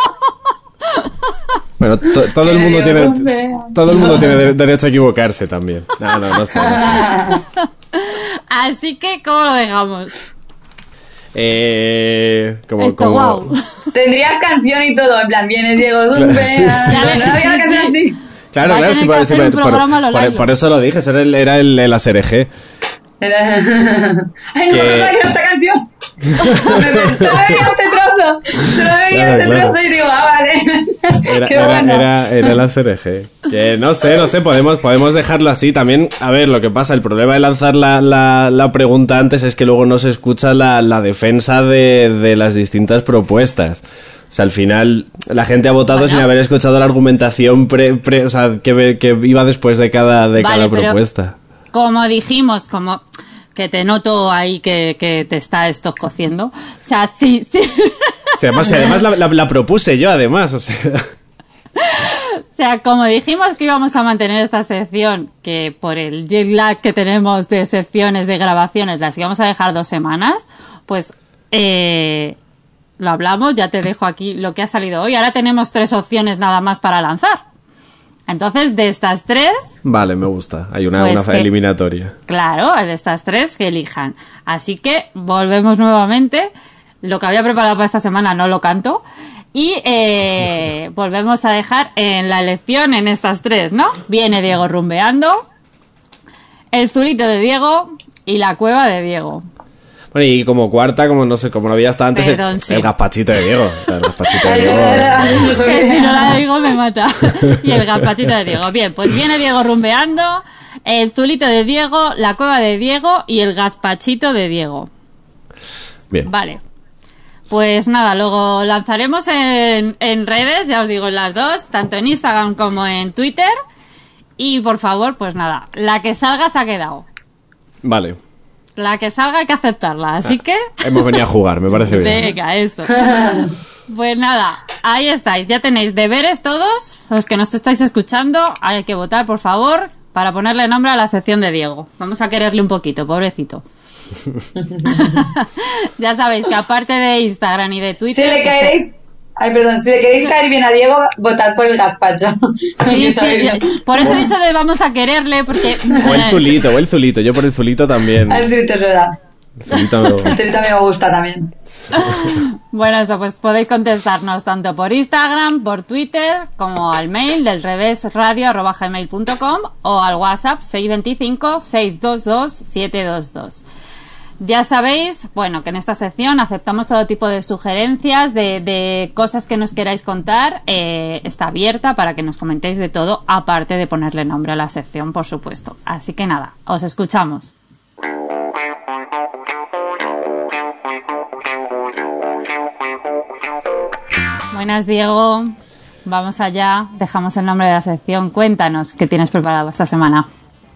Bueno, to- todo, el mundo tiene, todo el mundo tiene de- derecho a equivocarse también. No, no, no sé. No sé. Así que, ¿cómo lo dejamos? Eh, como, Esto, como... wow. Tendrías canción y todo, en plan, viene Diego Dumbea. Claro, claro, sí, sí, sí, por, por, por eso lo dije, eso era el, era el, el aserejé. Era... Ay, no me acordaba que era esta canción. Solo venía este trozo. Solo venía claro, este claro. trozo y digo, ah, vale. Era, era, bueno. era, era el aserejé. Que no sé, no sé, podemos, podemos dejarlo así. También, a ver, lo que pasa, el problema de lanzar la, la, la pregunta antes es que luego no se escucha la, la defensa de, de las distintas propuestas. O sea, al final la gente ha votado bueno. sin haber escuchado la argumentación pre, pre, o sea, que, que iba después de cada, de vale, cada propuesta. Como dijimos, como que te noto ahí que, que te está esto cociendo. O sea, sí, sí. O sea, además, además la, la, la propuse yo, además, o sea... O sea, como dijimos que íbamos a mantener esta sección, que por el jet lag que tenemos de secciones de grabaciones las íbamos a dejar dos semanas, pues... Eh, lo hablamos, ya te dejo aquí lo que ha salido hoy. Ahora tenemos tres opciones nada más para lanzar. Entonces, de estas tres... Vale, me gusta. Hay una, pues una que, eliminatoria. Claro, de estas tres que elijan. Así que volvemos nuevamente. Lo que había preparado para esta semana no lo canto. Y eh, volvemos a dejar en la elección en estas tres, ¿no? Viene Diego rumbeando, el Zulito de Diego y la Cueva de Diego. Bueno, y como cuarta, como no sé, como lo había hasta antes, Perdón, el, sí. el gazpachito de Diego. El gazpachito de Diego. Que si no la digo me mata. Y el gazpachito de Diego. Bien, pues viene Diego rumbeando, el Zulito de Diego, la Cueva de Diego y el gazpachito de Diego. Bien. Vale. Pues nada, luego lanzaremos en, en redes, ya os digo, en las dos, tanto en Instagram como en Twitter. Y por favor, pues nada, la que salga se ha quedado. Vale. La que salga hay que aceptarla, así ah, que... Hemos venido a jugar, me parece bien. Venga, eso. Pues nada, ahí estáis. Ya tenéis deberes todos, los que nos estáis escuchando. Hay que votar, por favor, para ponerle nombre a la sección de Diego. Vamos a quererle un poquito, pobrecito. Ya sabéis que aparte de Instagram y de Twitter... Si le caeréis... Pues, ay, perdón, si le queréis caer bien a Diego, votad por el gazpacho. Sí, sí, por eso he dicho de vamos a quererle, porque... O el Zulito, o el Zulito, yo por el Zulito también. El Zulito es verdad. El Zulito me... me gusta también. Bueno, eso, pues podéis contestarnos tanto por Instagram, por Twitter, como al mail del revés radio arroba gmail punto com o al WhatsApp seis dos cinco, seis dos dos, siete dos dos. Ya sabéis, bueno, que en esta sección aceptamos todo tipo de sugerencias, de, de cosas que nos queráis contar. Eh, está abierta para que nos comentéis de todo, aparte de ponerle nombre a la sección, por supuesto. Así que nada, os escuchamos. Buenas, Diego. Vamos allá. Dejamos el nombre de la sección. Cuéntanos qué tienes preparado esta semana.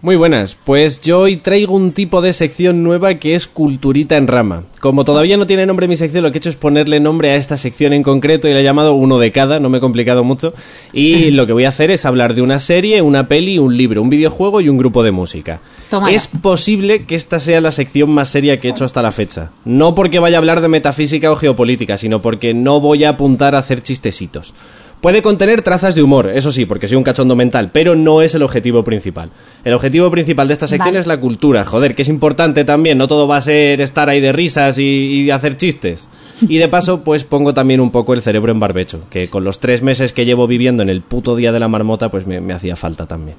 Muy buenas, pues yo hoy traigo un tipo de sección nueva que es Culturita en Rama. Como todavía no tiene nombre mi sección, lo que he hecho es ponerle nombre a esta sección en concreto y la he llamado uno de cada, no me he complicado mucho. Y lo que voy a hacer es hablar de una serie, una peli, un libro, un videojuego y un grupo de música. Toma ya. Es posible que esta sea la sección más seria que he hecho hasta la fecha. No porque vaya a hablar de metafísica o geopolítica, sino porque no voy a apuntar a hacer chistecitos. Puede contener trazas de humor, eso sí, porque soy un cachondo mental, pero no es el objetivo principal. El objetivo principal de esta sección vale. es la cultura, joder, que es importante también, no todo va a ser estar ahí de risas y, y hacer chistes. Y de paso, pues pongo también un poco el cerebro en barbecho, que con los tres meses que llevo viviendo en el puto día de la marmota, pues me, me hacía falta también.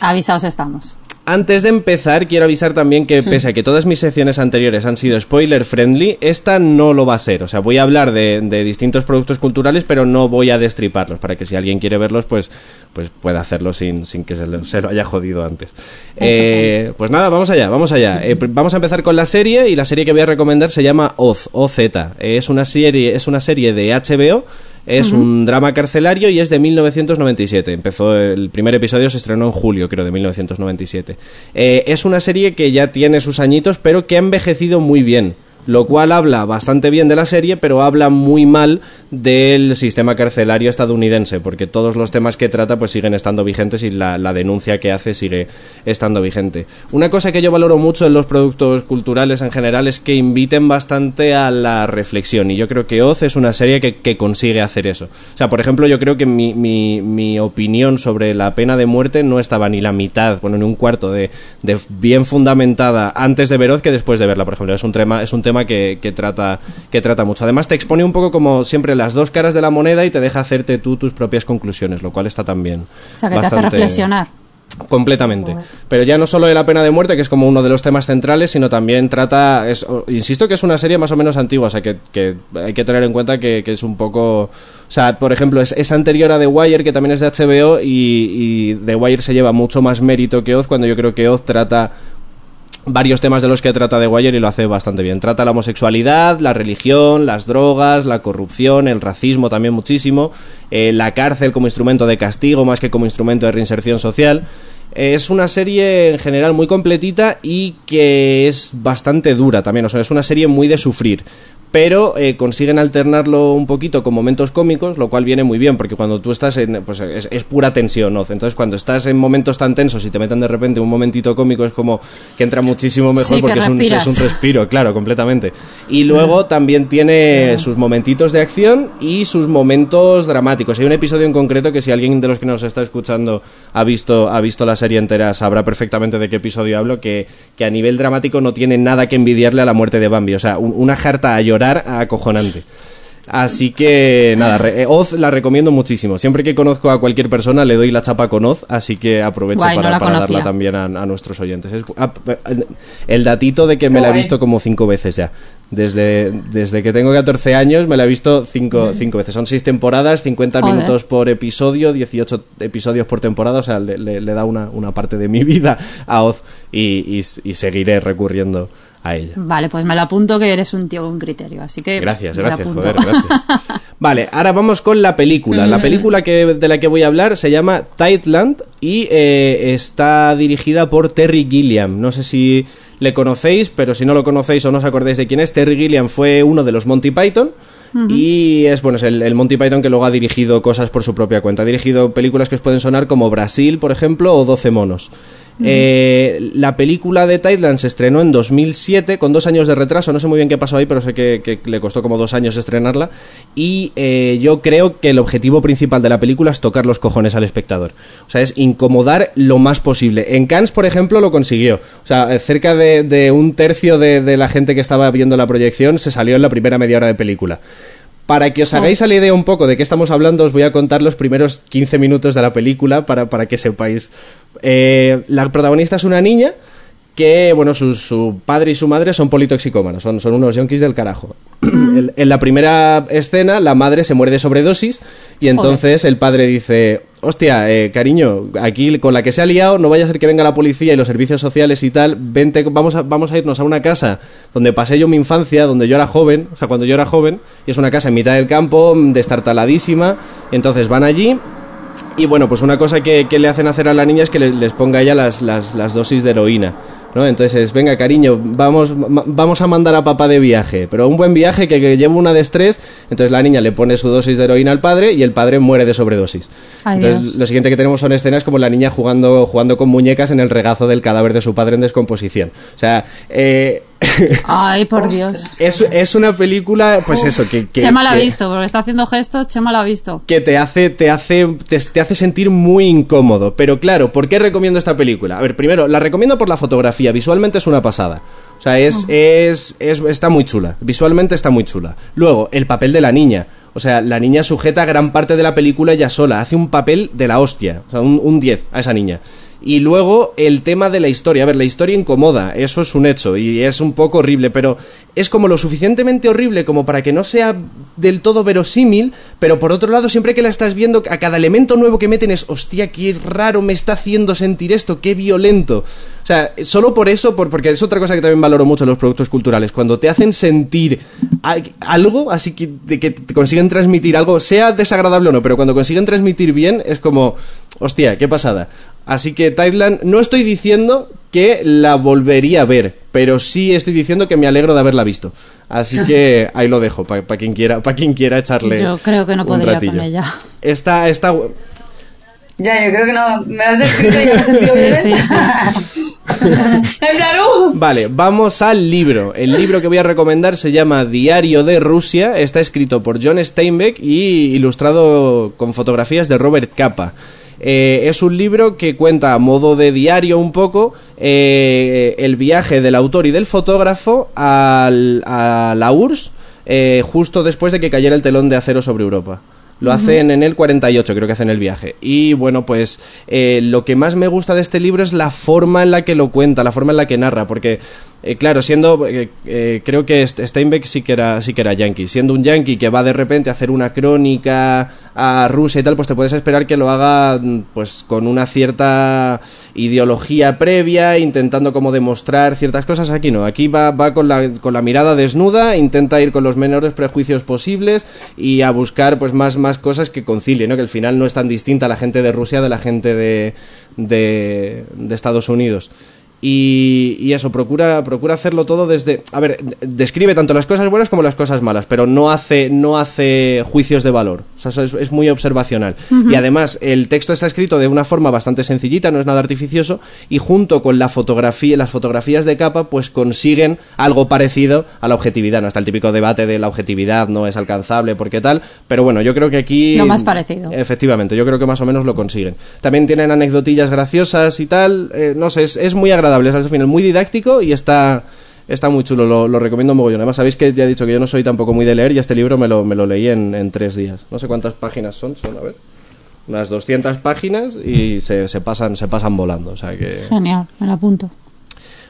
Avisaos estamos. Antes de empezar, quiero avisar también que pese a que todas mis secciones anteriores han sido spoiler friendly, esta no lo va a ser. O sea, voy a hablar de, de distintos productos culturales, pero no voy a destriparlos, para que si alguien quiere verlos, pues, pues pueda hacerlo sin, sin que se lo, se lo haya jodido antes. Eh, pues nada, vamos allá, vamos allá. Eh, vamos a empezar con la serie, y la serie que voy a recomendar se llama Oz, Oz. Es una serie, es una serie de H B O. Es uh-huh. un drama carcelario y es de mil novecientos noventa y siete. Empezó el primer episodio, se estrenó en julio, creo, de mil novecientos noventa y siete. Eh, es una serie que ya tiene sus añitos, pero que ha envejecido muy bien. lo cual habla bastante bien de la serie, pero habla muy mal del sistema carcelario estadounidense, porque todos los temas que trata pues siguen estando vigentes y la, la denuncia que hace sigue estando vigente. Una cosa que yo valoro mucho en los productos culturales en general es que inviten bastante a la reflexión, y yo creo que Oz es una serie que, que consigue hacer eso. O sea, por ejemplo, yo creo que mi, mi, mi opinión sobre la pena de muerte no estaba ni la mitad, bueno, ni un cuarto de, de bien fundamentada antes de ver Oz que después de verla, por ejemplo. Es un tema, es un tema Que, que, trata, que trata mucho. Además te expone un poco como siempre las dos caras de la moneda y te deja hacerte tú tus propias conclusiones, lo cual está también, o sea, que bastante... te hace reflexionar completamente. Joder. Pero ya no solo de la pena de muerte, que es como uno de los temas centrales, sino también trata, es, insisto que es una serie más o menos antigua, o sea que, que hay que tener en cuenta que, que es un poco, o sea, por ejemplo es, es anterior a The Wire, que también es de H B O, y, y The Wire se lleva mucho más mérito que Oz, cuando yo creo que Oz trata varios temas de los que trata The Wire y lo hace bastante bien. Trata la homosexualidad, la religión, las drogas, la corrupción, el racismo también muchísimo, eh, la cárcel como instrumento de castigo más que como instrumento de reinserción social. Es una serie en general muy completita y que es bastante dura también, o sea, es una serie muy de sufrir, pero eh, consiguen alternarlo un poquito con momentos cómicos, lo cual viene muy bien, porque cuando tú estás en... pues es, es pura tensión, ¿no? Entonces cuando estás en momentos tan tensos y te meten de repente un momentito cómico, es como que entra muchísimo mejor, sí, porque es un, es un respiro, claro, completamente. Y luego ah. también tiene ah. sus momentitos de acción y sus momentos dramáticos. Hay un episodio en concreto que si alguien de los que nos está escuchando ha visto, ha visto la serie entera, sabrá perfectamente de qué episodio hablo, que, que a nivel dramático no tiene nada que envidiarle a la muerte de Bambi. O sea, un, una jarta a llorar acojonante. Así que nada, re- Oz la recomiendo muchísimo. Siempre que conozco a cualquier persona le doy la chapa con Oz, así que aprovecho Guay, para, no para darla también a, a nuestros oyentes. Es, a, el datito de que me Guay. la he visto como cinco veces ya. Desde, desde que tengo catorce años me la he visto cinco, cinco veces. Son seis temporadas, cincuenta Joder. minutos por episodio, dieciocho episodios por temporada. O sea, le, le, le da una, una parte de mi vida a Oz y, y, y seguiré recurriendo a ella. Vale, pues me lo apunto, que eres un tío con criterio, así que... Gracias, gracias, joder, gracias. Vale, ahora vamos con la película. La película que, de la que voy a hablar se llama Tideland y eh, está dirigida por Terry Gilliam. No sé si le conocéis, pero si no lo conocéis o no os acordáis de quién es, Terry Gilliam fue uno de los Monty Python. Y es bueno, es el, el Monty Python que luego ha dirigido cosas por su propia cuenta. Ha dirigido películas que os pueden sonar como Brasil, por ejemplo, o Doce Monos. Mm. Eh, la película de Tideland se estrenó en dos mil siete, con dos años de retraso. No sé muy bien qué pasó ahí, pero sé que, que le costó como dos años estrenarla. Y eh, yo creo que el objetivo principal de la película es tocar los cojones al espectador. O sea, es incomodar lo más posible. En Cannes, por ejemplo, lo consiguió. O sea, cerca de, de un tercio de, de la gente que estaba viendo la proyección se salió en la primera media hora de película. Para que os hagáis a la idea un poco de qué estamos hablando, os voy a contar los primeros quince minutos de la película para, para que sepáis. Eh, la protagonista es una niña que, bueno, su, su padre y su madre son politoxicómanos, son, son unos yonkis del carajo. en, en la primera escena, la madre se muere de sobredosis y entonces Joder. el padre dice... Hostia, eh, cariño, aquí con la que se ha liado, no vaya a ser que venga la policía y los servicios sociales y tal, vente, vamos a, vamos a irnos a una casa donde pasé yo mi infancia, donde yo era joven, o sea, cuando yo era joven, y es una casa en mitad del campo, destartaladísima, entonces van allí... Y bueno, pues una cosa que, que le hacen hacer a la niña es que les, les ponga ella las, las, las dosis de heroína, ¿no? Entonces, venga, cariño, vamos, ma, vamos a mandar a papá de viaje, pero un buen viaje que, que lleva una de estrés. Entonces la niña le pone su dosis de heroína al padre y el padre muere de sobredosis. Ay, entonces Dios. Lo siguiente que tenemos son escenas como la niña jugando, jugando con muñecas en el regazo del cadáver de su padre en descomposición. O sea... Eh, Ay, por Dios. Es, es una película, pues eso, que, que Chema la ha visto, porque está haciendo gestos, Chema la ha visto. Que te hace, te hace, te, te hace sentir muy incómodo. Pero claro, ¿por qué recomiendo esta película? A ver, primero, la recomiendo por la fotografía. Visualmente es una pasada. O sea, es, es, es, está muy chula. Visualmente está muy chula. Luego, el papel de la niña. O sea, la niña sujeta gran parte de la película ella sola. Hace un papel de la hostia. O sea, un diez a esa niña. Y luego el tema de la historia. A ver, la historia incomoda, eso es un hecho, y es un poco horrible, pero es como lo suficientemente horrible como para que no sea del todo verosímil, pero por otro lado, siempre que la estás viendo, a cada elemento nuevo que meten es, hostia, qué raro me está haciendo sentir esto, qué violento. O sea, solo por eso, por, porque es otra cosa que también valoro mucho en los productos culturales, cuando te hacen sentir algo, así que, de, que te consiguen transmitir algo, sea desagradable o no, pero cuando consiguen transmitir bien, es como, hostia, qué pasada. Así que Tideland, no estoy diciendo que la volvería a ver, pero sí estoy diciendo que me alegro de haberla visto. Así que ahí lo dejo, para pa quien quiera para quien quiera echarle. Yo creo que no podría con ella. Esta, esta... Ya, yo creo que no. Me has descrito y yo me he sentido bien. Sí, sí, sí. Vale, vamos al libro. El libro que voy a recomendar se llama Diario de Rusia. Está escrito por John Steinbeck y ilustrado con fotografías de Robert Capa. Eh, es un libro que cuenta a modo de diario un poco eh, el viaje del autor y del fotógrafo al, a la U R S S eh, justo después de que cayera el telón de acero sobre Europa. Lo hacen en el cuarenta y ocho, creo que hacen el viaje. Y bueno, pues eh, lo que más me gusta de este libro es la forma en la que lo cuenta, la forma en la que narra, porque eh, claro, siendo eh, eh, creo que Steinbeck sí que era sí que era yanqui, siendo un yanqui que va de repente a hacer una crónica a Rusia y tal, pues te puedes esperar que lo haga pues con una cierta ideología previa, intentando como demostrar ciertas cosas. Aquí no, aquí va va con la con la mirada desnuda, intenta ir con los menores prejuicios posibles y a buscar pues más más cosas que concilien, ¿no? Que al final no es tan distinta la gente de Rusia de la gente de, de, de Estados Unidos. Y, y eso, procura, procura hacerlo todo desde... A ver, describe tanto las cosas buenas como las cosas malas, pero no hace, no hace juicios de valor. O sea, es, es muy observacional. Uh-huh. Y además, el texto está escrito de una forma bastante sencillita, no es nada artificioso, y junto con la fotografía, las fotografías de Capa, pues consiguen algo parecido a la objetividad. No está el típico debate de la objetividad, no es alcanzable, porque tal, pero bueno, yo creo que aquí... Lo más parecido. Efectivamente, yo creo que más o menos lo consiguen. También tienen anecdotillas graciosas y tal, eh, no sé, es, es muy agradable. Es al final muy didáctico y está, está muy chulo, lo, lo recomiendo mogollón. Además, sabéis que ya he dicho que yo no soy tampoco muy de leer y este libro me lo, me lo leí en, en tres días. No sé cuántas páginas son, son, a ver, unas doscientas páginas y se, se, pasan, se pasan volando. O sea que... Genial, me lo apunto.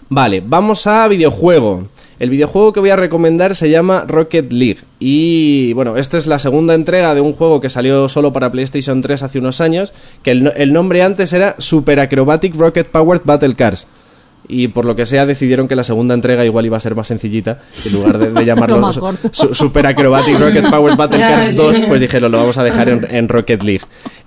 Vale, vamos a videojuego. El videojuego que voy a recomendar se llama Rocket League. Y bueno, esta es la segunda entrega de un juego que salió solo para PlayStation tres hace unos años, que el, el nombre antes era Super Acrobatic Rocket Powered Battle Cars. Y por lo que sea decidieron que la segunda entrega igual iba a ser más sencillita, en lugar de, de llamarlo su, Super Acrobatic Rocket Powered Battle Cars dos, pues dijeron lo vamos a dejar en, en Rocket League.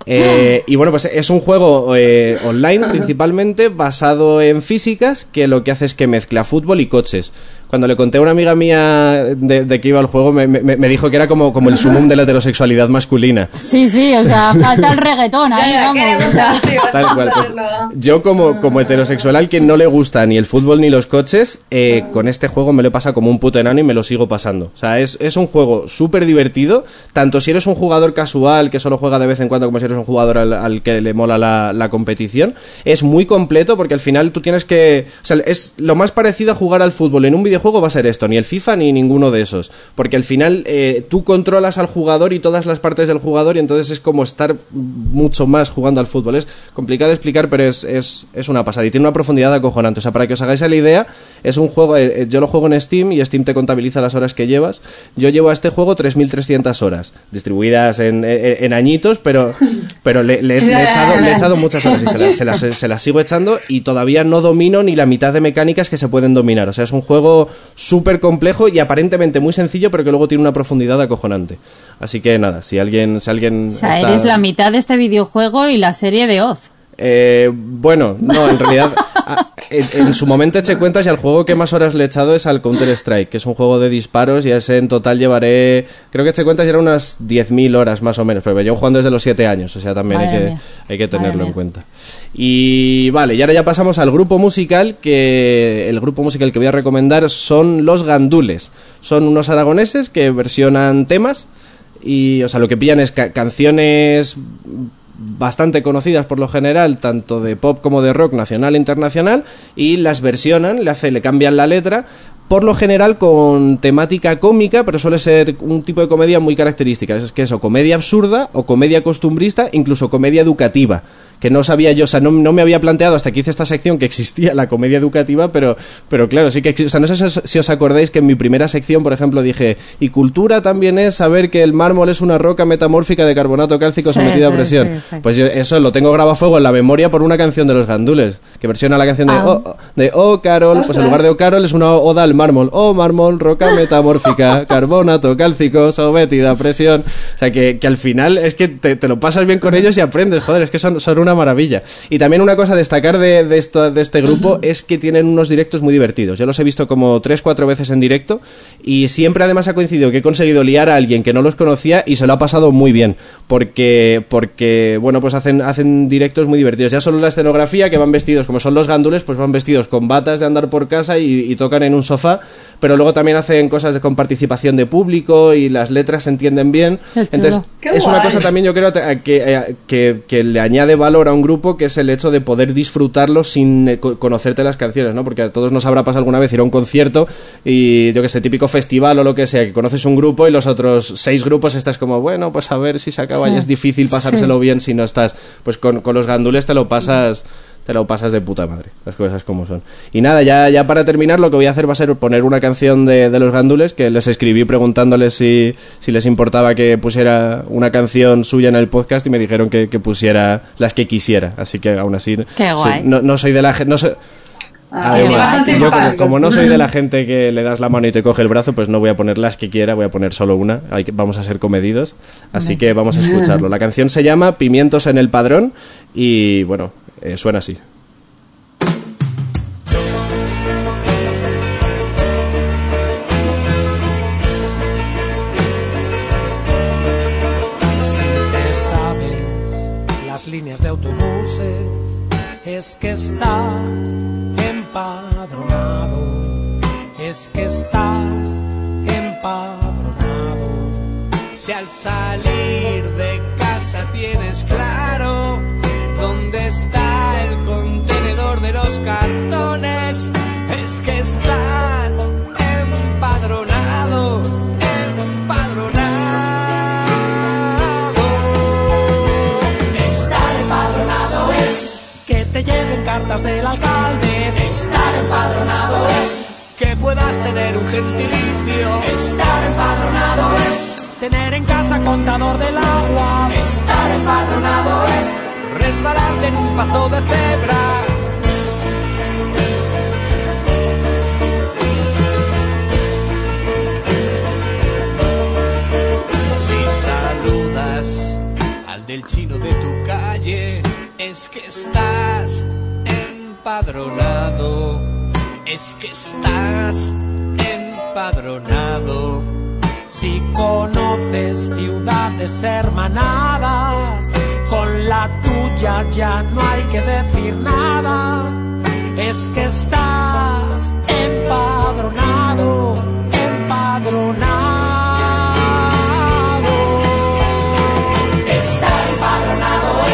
Eh, y bueno, pues es un juego eh, online principalmente, basado en físicas, que lo que hace es que mezcla fútbol y coches. Cuando le conté a una amiga mía de, de que iba al juego, me, me, me dijo que era como, como el sumum de la heterosexualidad masculina. Sí, sí, o sea, falta el reggaetón ahí, vamos. O sea, tal cual, pues, yo como, como heterosexual al que no le gusta ni el fútbol ni los coches, eh, con este juego me lo he pasado como un puto enano y me lo sigo pasando. O sea, es, es un juego súper divertido, tanto si eres un jugador casual que solo juega de vez en cuando como si eres un jugador al, al que le mola la, la competición. Es muy completo porque al final tú tienes que... O sea, es lo más parecido a jugar al fútbol en un videojuego juego va a ser esto, ni el FIFA ni ninguno de esos, porque al final eh, tú controlas al jugador y todas las partes del jugador y entonces es como estar mucho más jugando al fútbol. Es complicado de explicar, pero es, es, es una pasada y tiene una profundidad acojonante. O sea, para que os hagáis la idea, es un juego, eh, yo lo juego en Steam y Steam te contabiliza las horas que llevas. Yo llevo a este juego tres mil trescientas horas distribuidas en, en, en añitos, pero, pero le, le, le, he echado, le he echado muchas horas y se las, se, las, se las sigo echando y todavía no domino ni la mitad de mecánicas que se pueden dominar. O sea, es un juego súper complejo y aparentemente muy sencillo, pero que luego tiene una profundidad acojonante. Así que nada, si alguien... Si alguien o sea, está... eres la mitad de este videojuego y la serie de Oz. Eh, bueno, no, en realidad... en, en su momento eché cuentas y al juego que más horas le he echado es al Counter Strike, que es un juego de disparos y a ese en total llevaré... Creo que eché cuentas y eran unas diez mil horas más o menos, pero llevo jugando desde los siete años, o sea, también hay que, hay que tenerlo en cuenta. Y vale, y ahora ya pasamos al grupo musical, que el grupo musical que voy a recomendar son Los Gandules. Son unos aragoneses que versionan temas y, o sea, lo que pillan es ca- canciones... bastante conocidas por lo general, tanto de pop como de rock nacional e internacional, y las versionan, le hace, le cambian la letra, por lo general con temática cómica, pero suele ser un tipo de comedia muy característica. Es que es o comedia absurda o comedia costumbrista, incluso comedia educativa, que no sabía yo, o sea, no, no me había planteado hasta que hice esta sección que existía la comedia educativa, pero, pero claro, sí que existe. O sea, no sé si os acordáis que en mi primera sección, por ejemplo, dije, y cultura también es saber que el mármol es una roca metamórfica de carbonato cálcico sí, sometida sí, a presión. Sí, sí. Pues yo eso lo tengo grabado a fuego en la memoria por una canción de Los Gandules, que versiona la canción de oh, oh, de oh Carol, pues en lugar de oh Carol es una oda al mármol. Oh mármol, roca metamórfica, carbonato cálcico sometida a presión. O sea, que, que al final es que te, te lo pasas bien con ellos y aprendes, joder, es que son, son una una maravilla. Y también una cosa a destacar de, de, esto, de este grupo es que tienen unos directos muy divertidos. Yo los he visto como tres cuatro veces en directo y siempre además ha coincidido que he conseguido liar a alguien que no los conocía y se lo ha pasado muy bien, porque, porque bueno, pues hacen, hacen directos muy divertidos. Ya solo la escenografía, que van vestidos, como son Los Gandules, pues van vestidos con batas de andar por casa y, y tocan en un sofá, pero luego también hacen cosas de, con participación de público y las letras se entienden bien. Entonces, qué es guay. Una cosa también yo creo que, que, que, que le añade valor a un grupo, que es el hecho de poder disfrutarlo sin conocerte las canciones, ¿no? Porque a todos nos habrá pasado alguna vez ir a un concierto y yo que sé, típico festival o lo que sea, que conoces un grupo y los otros seis grupos estás como, bueno, pues a ver si se acaba, sí. Y es difícil pasárselo sí. bien si no estás, pues con, con Los Gandules te lo pasas... te lo pasas de puta madre, las cosas como son. Y nada, ya, ya para terminar lo que voy a hacer va a ser poner una canción de, de Los Gandules, que les escribí preguntándoles si, si les importaba que pusiera una canción suya en el podcast y me dijeron que, que pusiera las que quisiera, así que aún así... Qué guay. Sí, no, no soy de la gente... No soy... Ah, además, yo como, como no soy de la gente que le das la mano y te coge el brazo, pues no voy a poner las que quiera, voy a poner solo una. Hay que, vamos a ser comedidos, así que vamos a escucharlo. La canción se llama Pimientos en el Padrón y bueno, eh, suena así. Si te sabes las líneas de autobuses, es que estás empadronado, es que estás empadronado. Si al salir de casa tienes claro dónde está el contenedor de los cartones, es que estás empadronado, empadronado. Que te lleguen cartas del alcalde, estar empadronado es. Que puedas tener un gentilicio, estar empadronado es. Tener en casa contador del agua, estar empadronado es. Resbalarte en un paso de cebra. Si saludas al del chino de tu calle, es que estás empadronado, es que estás empadronado. Si conoces ciudades hermanadas, con la tuya ya no hay que decir nada, es que estás empadronado, empadronado. Está empadronado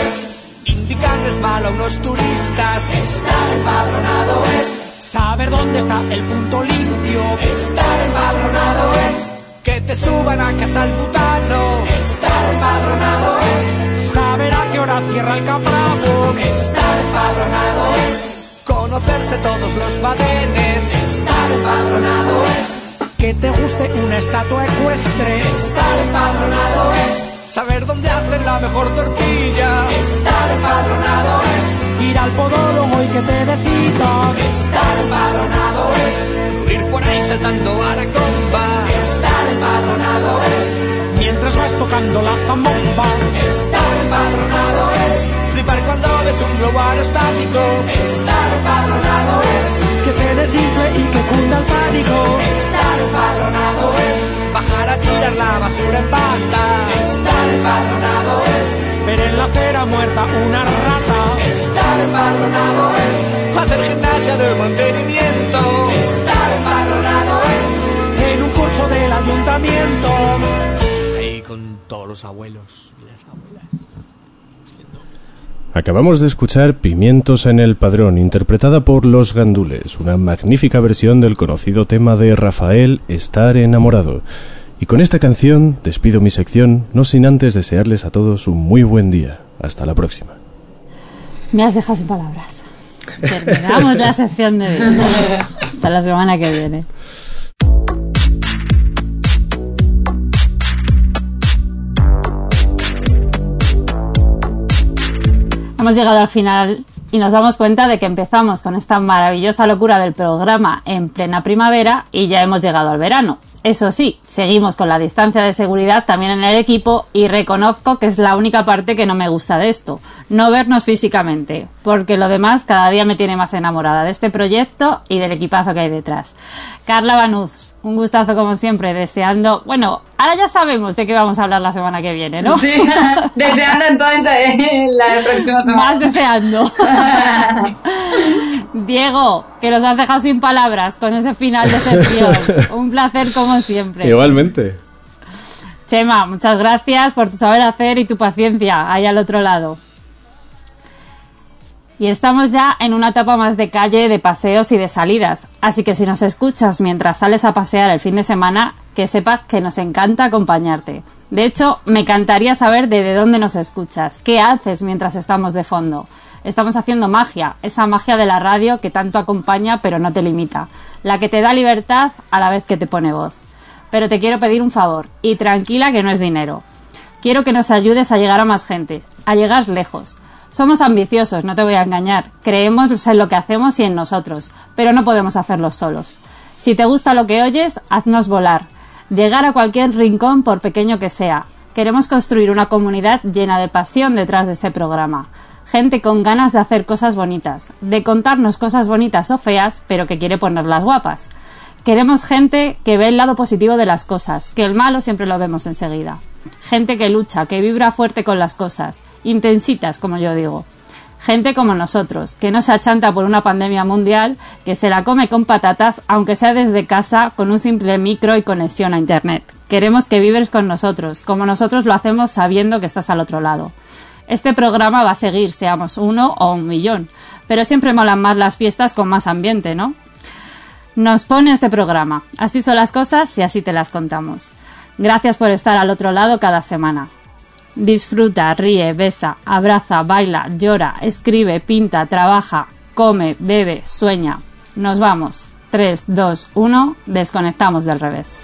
es. Indicarles mal a unos turistas, estar empadronado es. Saber dónde está el punto limpio, estar empadronado es. Que te suban a casa al butano, estar empadronado es. Saber a qué hora cierra el caprabo, estar empadronado es. Conocerse todos los badenes, estar empadronado es. Que te guste una estatua ecuestre, estar empadronado es. Saber dónde hacen la mejor tortilla, estar empadronado es. Ir al podólogo y que te decidan, estar empadronado es. Ir por ahí saltando a la comba, estar empadronado es. Mientras vas tocando la zambomba, estar empadronado es. Flipar cuando ves un globo aerostático, estar empadronado es. Que se desinfle y que cunda el pánico, estar empadronado es. Bajar a tirar la basura en banda, estar empadronado es. Ver en la acera muerta una rata, estar empadronado es. Hacer gimnasia de mantenimiento, estar empadronado es. En un curso del ayuntamiento, ahí con todos los abuelos y las abuelas. Acabamos de escuchar Pimientos en el Padrón, interpretada por Los Gandules, una magnífica versión del conocido tema de Rafael, Estar enamorado. Y con esta canción despido mi sección, no sin antes desearles a todos un muy buen día. Hasta la próxima. Me has dejado sin palabras. Terminamos la sección de hoy. Hasta la semana que viene. Hemos llegado al final y nos damos cuenta de que empezamos con esta maravillosa locura del programa en plena primavera y ya hemos llegado al verano. Eso sí, seguimos con la distancia de seguridad también en el equipo y reconozco que es la única parte que no me gusta de esto, no vernos físicamente, porque lo demás cada día me tiene más enamorada de este proyecto y del equipazo que hay detrás. Carla Banús, un gustazo como siempre, deseando... Bueno, ahora ya sabemos de qué vamos a hablar la semana que viene, ¿no? Sí, deseando entonces eh, la próxima semana. Más deseando. Diego, que nos has dejado sin palabras con ese final de sección. Un placer como siempre. Igualmente. Chema, muchas gracias por tu saber hacer y tu paciencia ahí al otro lado. Y estamos ya en una etapa más de calle, de paseos y de salidas. Así que si nos escuchas mientras sales a pasear el fin de semana, que sepas que nos encanta acompañarte. De hecho, me encantaría saber desde dónde nos escuchas, qué haces mientras estamos de fondo. Estamos haciendo magia, esa magia de la radio que tanto acompaña pero no te limita, la que te da libertad a la vez que te pone voz. Pero te quiero pedir un favor, y tranquila que no es dinero. Quiero que nos ayudes a llegar a más gente, a llegar lejos. Somos ambiciosos, no te voy a engañar, creemos en lo que hacemos y en nosotros, pero no podemos hacerlo solos. Si te gusta lo que oyes, haznos volar, llegar a cualquier rincón por pequeño que sea. Queremos construir una comunidad llena de pasión detrás de este programa. Gente con ganas de hacer cosas bonitas, de contarnos cosas bonitas o feas, pero que quiere ponerlas guapas. Queremos gente que ve el lado positivo de las cosas, que el malo siempre lo vemos enseguida. Gente que lucha, que vibra fuerte con las cosas, intensitas, como yo digo. Gente como nosotros, que no se achanta por una pandemia mundial, que se la come con patatas, aunque sea desde casa, con un simple micro y conexión a internet. Queremos que vibres con nosotros, como nosotros lo hacemos sabiendo que estás al otro lado. Este programa va a seguir, seamos uno o un millón, pero siempre molan más las fiestas con más ambiente, ¿no? Nos pone este programa. Así son las cosas y así te las contamos. Gracias por estar al otro lado cada semana. Disfruta, ríe, besa, abraza, baila, llora, escribe, pinta, trabaja, come, bebe, sueña. Nos vamos. tres, dos, uno, desconectamos del revés.